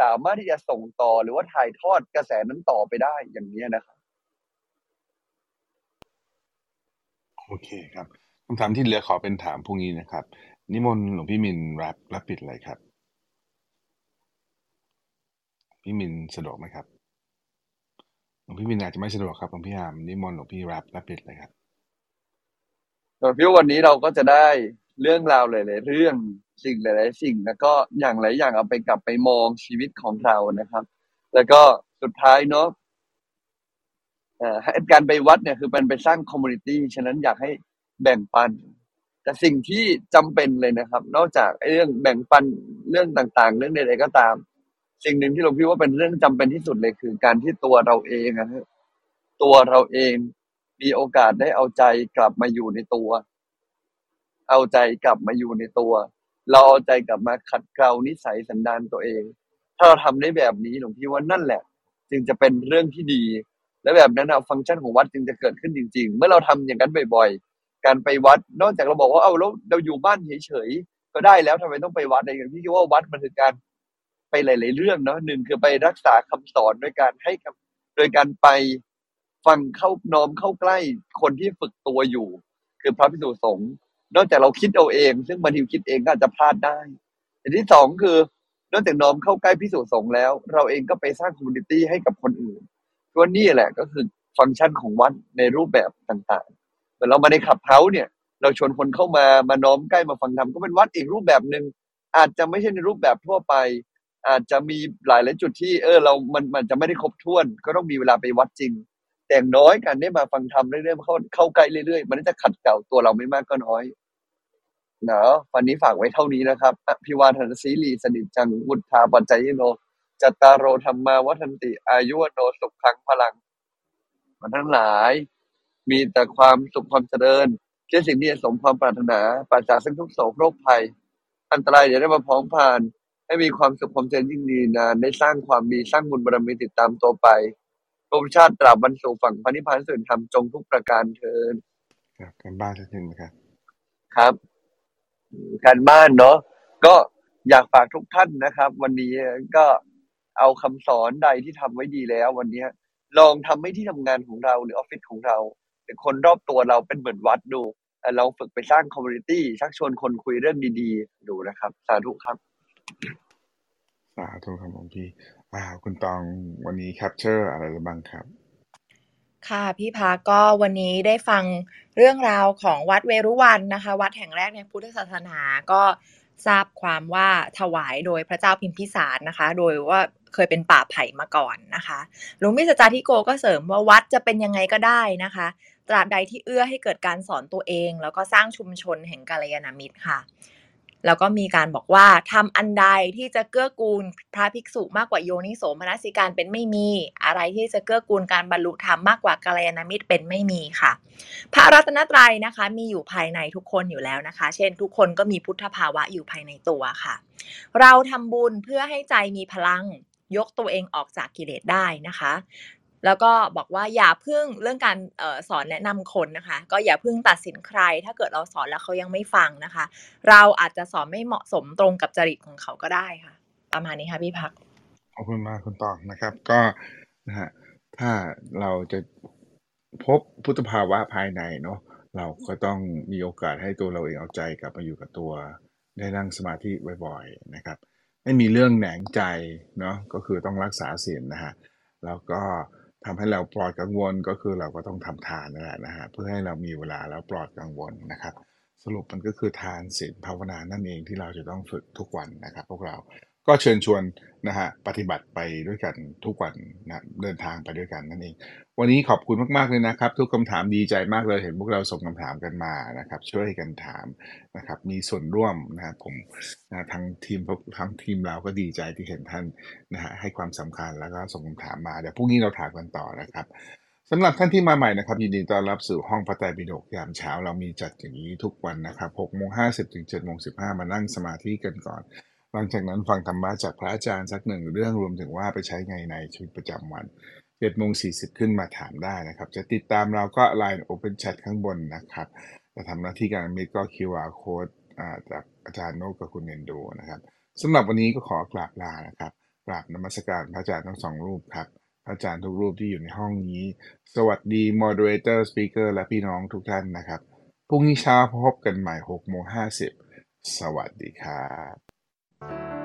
สามารถที่จะส่งต่อหรือว่าถ่ายทอดกระแสนั้นต่อไปได้อย่างนี้นะครับโอเคครับคำถามที่เหลือขอเป็นถามพรุ่งนี้นะครับนิมนต์หลวงพี่มินรับปิดเลยครับพี่มินสะดวกไหมครับหลวงพี่มินอาจจะไม่สะดวกครับหลวงพี่อามนิมนต์หลวงพี่รับปิดเลยครับหลวงพี่วันนี้เราก็จะได้เรื่องราวหลายๆเรื่องสิ่งหลายๆสิ่งแล้วก็อย่างหลายอย่างเอาไปกลับไปมองชีวิตของเรานะครับแล้วก็สุดท้ายเนาะการไปวัดเนี่ยคือมันไปสร้างคอมมูนิตี้ฉะนั้นอยากให้แบ่งปันแต่สิ่งที่จำเป็นเลยนะครับนอกจากเรื่องแบ่งปันเรื่องต่างๆเรื่องใดๆก็ตามสิ่งหนึ่งที่หลวงพี่ว่าเป็นเรื่องจำเป็นที่สุดเลยคือการที่ตัวเราเองนะตัวเราเองมีโอกาสได้เอาใจกลับมาอยู่ในตัวเอาใจกลับมาอยู่ในตัวเราเอาใจกลับมาขัดเกลานิสัยสันดานตัวเองถ้าเราทำได้แบบนี้หลวงพี่ว่านั่นแหละจึงจะเป็นเรื่องที่ดีและแบบนั้นฟังก์ชันของวัดจึงจะเกิดขึ้นจริงๆเมื่อเราทำอย่างนั้นบ่อยๆการไปวัดนอกจากเราบอกว่าเอ้าเราอยู่บ้านเฉยๆก็ได้แล้วทำไมต้องไปวัดอะไรอย่างพี่คิดว่าวัดมันคือการไปหลายๆเรื่องเนาะหนึ่งคือไปรักษาคำสอนโดยการให้โดยการไปฟังเข้าน้อมเข้าใกล้คนที่ฝึกตัวอยู่คือพระภิกษุสงฆ์นอกจากเราคิดเอาเองซึ่งบางทีคิดเองก็อาจจะพลาดได้อย่างที่สองคือนอกจากน้อมเข้าใกล้ภิกษุสงฆ์แล้วเราเองก็ไปสร้างคอมมูนิตี้ให้กับคนอื่นก็นี่แหละก็คือฟังก์ชันของวัดในรูปแบบต่างๆเหมือนเรามาในคลับเฮาส์เนี่ยเราชวนคนเข้ามาน้อมใกล้มาฟังธรรมก็เป็นวัดอีกรูปแบบนึงอาจจะไม่ใช่ในรูปแบบทั่วไปอาจจะมีหลายจุดที่มันจะไม่ได้ครบถ้วนก็ต้องมีเวลาไปวัดจริงแต่น้อยการได้มาฟังธรรมเรื่อยๆเข้าใกล้เรื่อยๆมันจะขัดเกลาตัวเราไม่มากก็น้อยนะวันนี้ฝากไว้เท่านี้นะครับอภิวาทนาสีลีสนิทจังวุฒาปัจจัยโน จัตตารโอธัมมาวัฏันติอายุวโนสุขังพลังมันทั้งหลายมีแต่ความสุขความเจริญเกิดสิ่งนี้สมความปรารถนาปราศจากซึ่งทุกโศกโรคภัยอันตรายอย่าได้มาพ้องผ่านให้มีความสุขความเจริญยิ่งดีนานได้สร้างความดีสร้างบุญบารมีติดตามตัวไปรวมชาติตราบบรรสู่ฝั่งพระนิพพานสุดธรรมจงทุกประการเถิดครับการบ้านสักนิดนะครับครับการบ้านเนาะก็อยากฝากทุกท่านนะครับวันนี้ก็เอาคำสอนใดที่ทำไว้ดีแล้ววันนี้ลองทำให้ที่ทำงานของเราหรือออฟฟิศของเราหรือคนรอบตัวเราเป็นเหมือนวัดดูเราฝึกไปสร้างคอมมูนิตี้ชักชวนคนคุยเรื่องดีๆดูนะครับสาธุครับสาธุครับหลวงพี่คุณตองวันนี้แคปเจอร์อะไรบ้างครับค่ะพี่พาก็วันนี้ได้ฟังเรื่องราวของวัดเวรุวันนะคะวัดแห่งแรกในพุทธศาสนาก็ทราบความว่าถวายโดยพระเจ้าพิมพิสารนะคะโดยว่าเคยเป็นป่าไผ่มาก่อนนะคะหลวงพี่สัจจาธิโกก็เสริมว่าวัดจะเป็นยังไงก็ได้นะคะตราบใดที่เอื้อให้เกิดการสอนตัวเองแล้วก็สร้างชุมชนแห่งกัลยาณมิตรค่ะแล้วก็มีการบอกว่าทำอันใดที่จะเกื้อกูลพระภิกษุมากกว่าโยนิโสมนสิการเป็นไม่มีอะไรที่จะเกื้อกูลการบรรลุธรรมมากกว่ากัลยาณมิตรเป็นไม่มีค่ะพระรัตนตรัยนะคะมีอยู่ภายในทุกคนอยู่แล้วนะคะเช่นทุกคนก็มีพุทธภาวะอยู่ภายในตัวค่ะเราทำบุญเพื่อให้ใจมีพลังยกตัวเองออกจากกิเลสได้นะคะแล้วก็บอกว่าอย่าพึ่งเรื่องการสอนแนะนำคนนะคะก็อย่าพึ่งตัดสินใครถ้าเกิดเราสอนแล้วเขายังไม่ฟังนะคะเราอาจจะสอนไม่เหมาะสมตรงกับจริตของเขาก็ได้ค่ะประมาณนี้ค่ะพี่พักขอบคุณมากคุณตองนะครับก็นะฮะถ้าเราจะพบพุทธภาวะภายในเนาะเราก็ต้องมีโอกาสให้ตัวเราเองเอาใจกลับมาอยู่กับตัวได้นั่งสมาธิบ่อยๆนะครับไม่มีเรื่องแหนงใจเนาะก็คือต้องรักษาศีลนะฮะแล้วก็ทำให้เราปลอดกังวลก็คือเราก็ต้องทำทานนั่นแหละนะฮะเพื่อให้เรามีเวลาแล้วปลอดกังวลนะครับสรุปมันก็คือทานศีลภาวนานั่นเองที่เราจะต้องฝึกทุกวันนะครับพวกเราก็เชิญชวนนะฮะปฏิบัติไปด้วยกันทุกวันนะเดินทางไปด้วยกันนั่นเองวันนี้ขอบคุณมากๆเลยนะครับทุกคำถามดีใจมากเลยเห็นพวกเราส่งคำถามกันมานะครับช่วยกันถามนะครับมีส่วนร่วมนะครับผมนะทั้งทีมเราก็ดีใจที่เห็นท่านนะฮะให้ความสำคัญแล้วก็ส่งคำถามมาเดี๋ยวพรุ่งนี้เราถามกันต่อนะครับสำหรับท่านที่มาใหม่นะครับยินดีต้อนรับสู่ห้องพระไตรปิฎกยามเช้าเรามีจัดอย่างนี้ทุกวันนะครับ 6:50 ถึง 7:15 มานั่งสมาธิกันก่อนหลังจากนั้นฟังธรรมะจากพระอาจารย์สักหนึ่งเรื่องรวมถึงว่าไปใช้ไงในชีวิตประจำวัน 7:40 ขึ้นมาถามได้นะครับจะติดตามเราก็ LINE Open Chat ข้างบนนะครับจะทำหน้าที่การมิตรก็ QR Code จากอาจารย์โนกับคุณเอนโดนะครับสำหรับวันนี้ก็ขอกราบลานะครับกราบนมัสการพระอาจารย์ทั้งสองรูปครับอาจารย์ทุกรูปที่อยู่ในห้องนี้สวัสดี Moderator Speaker และพี่น้องทุกท่านนะครับพรุ่งนี้เช้าพบกันใหม่ 6:50 สวัสดีครับ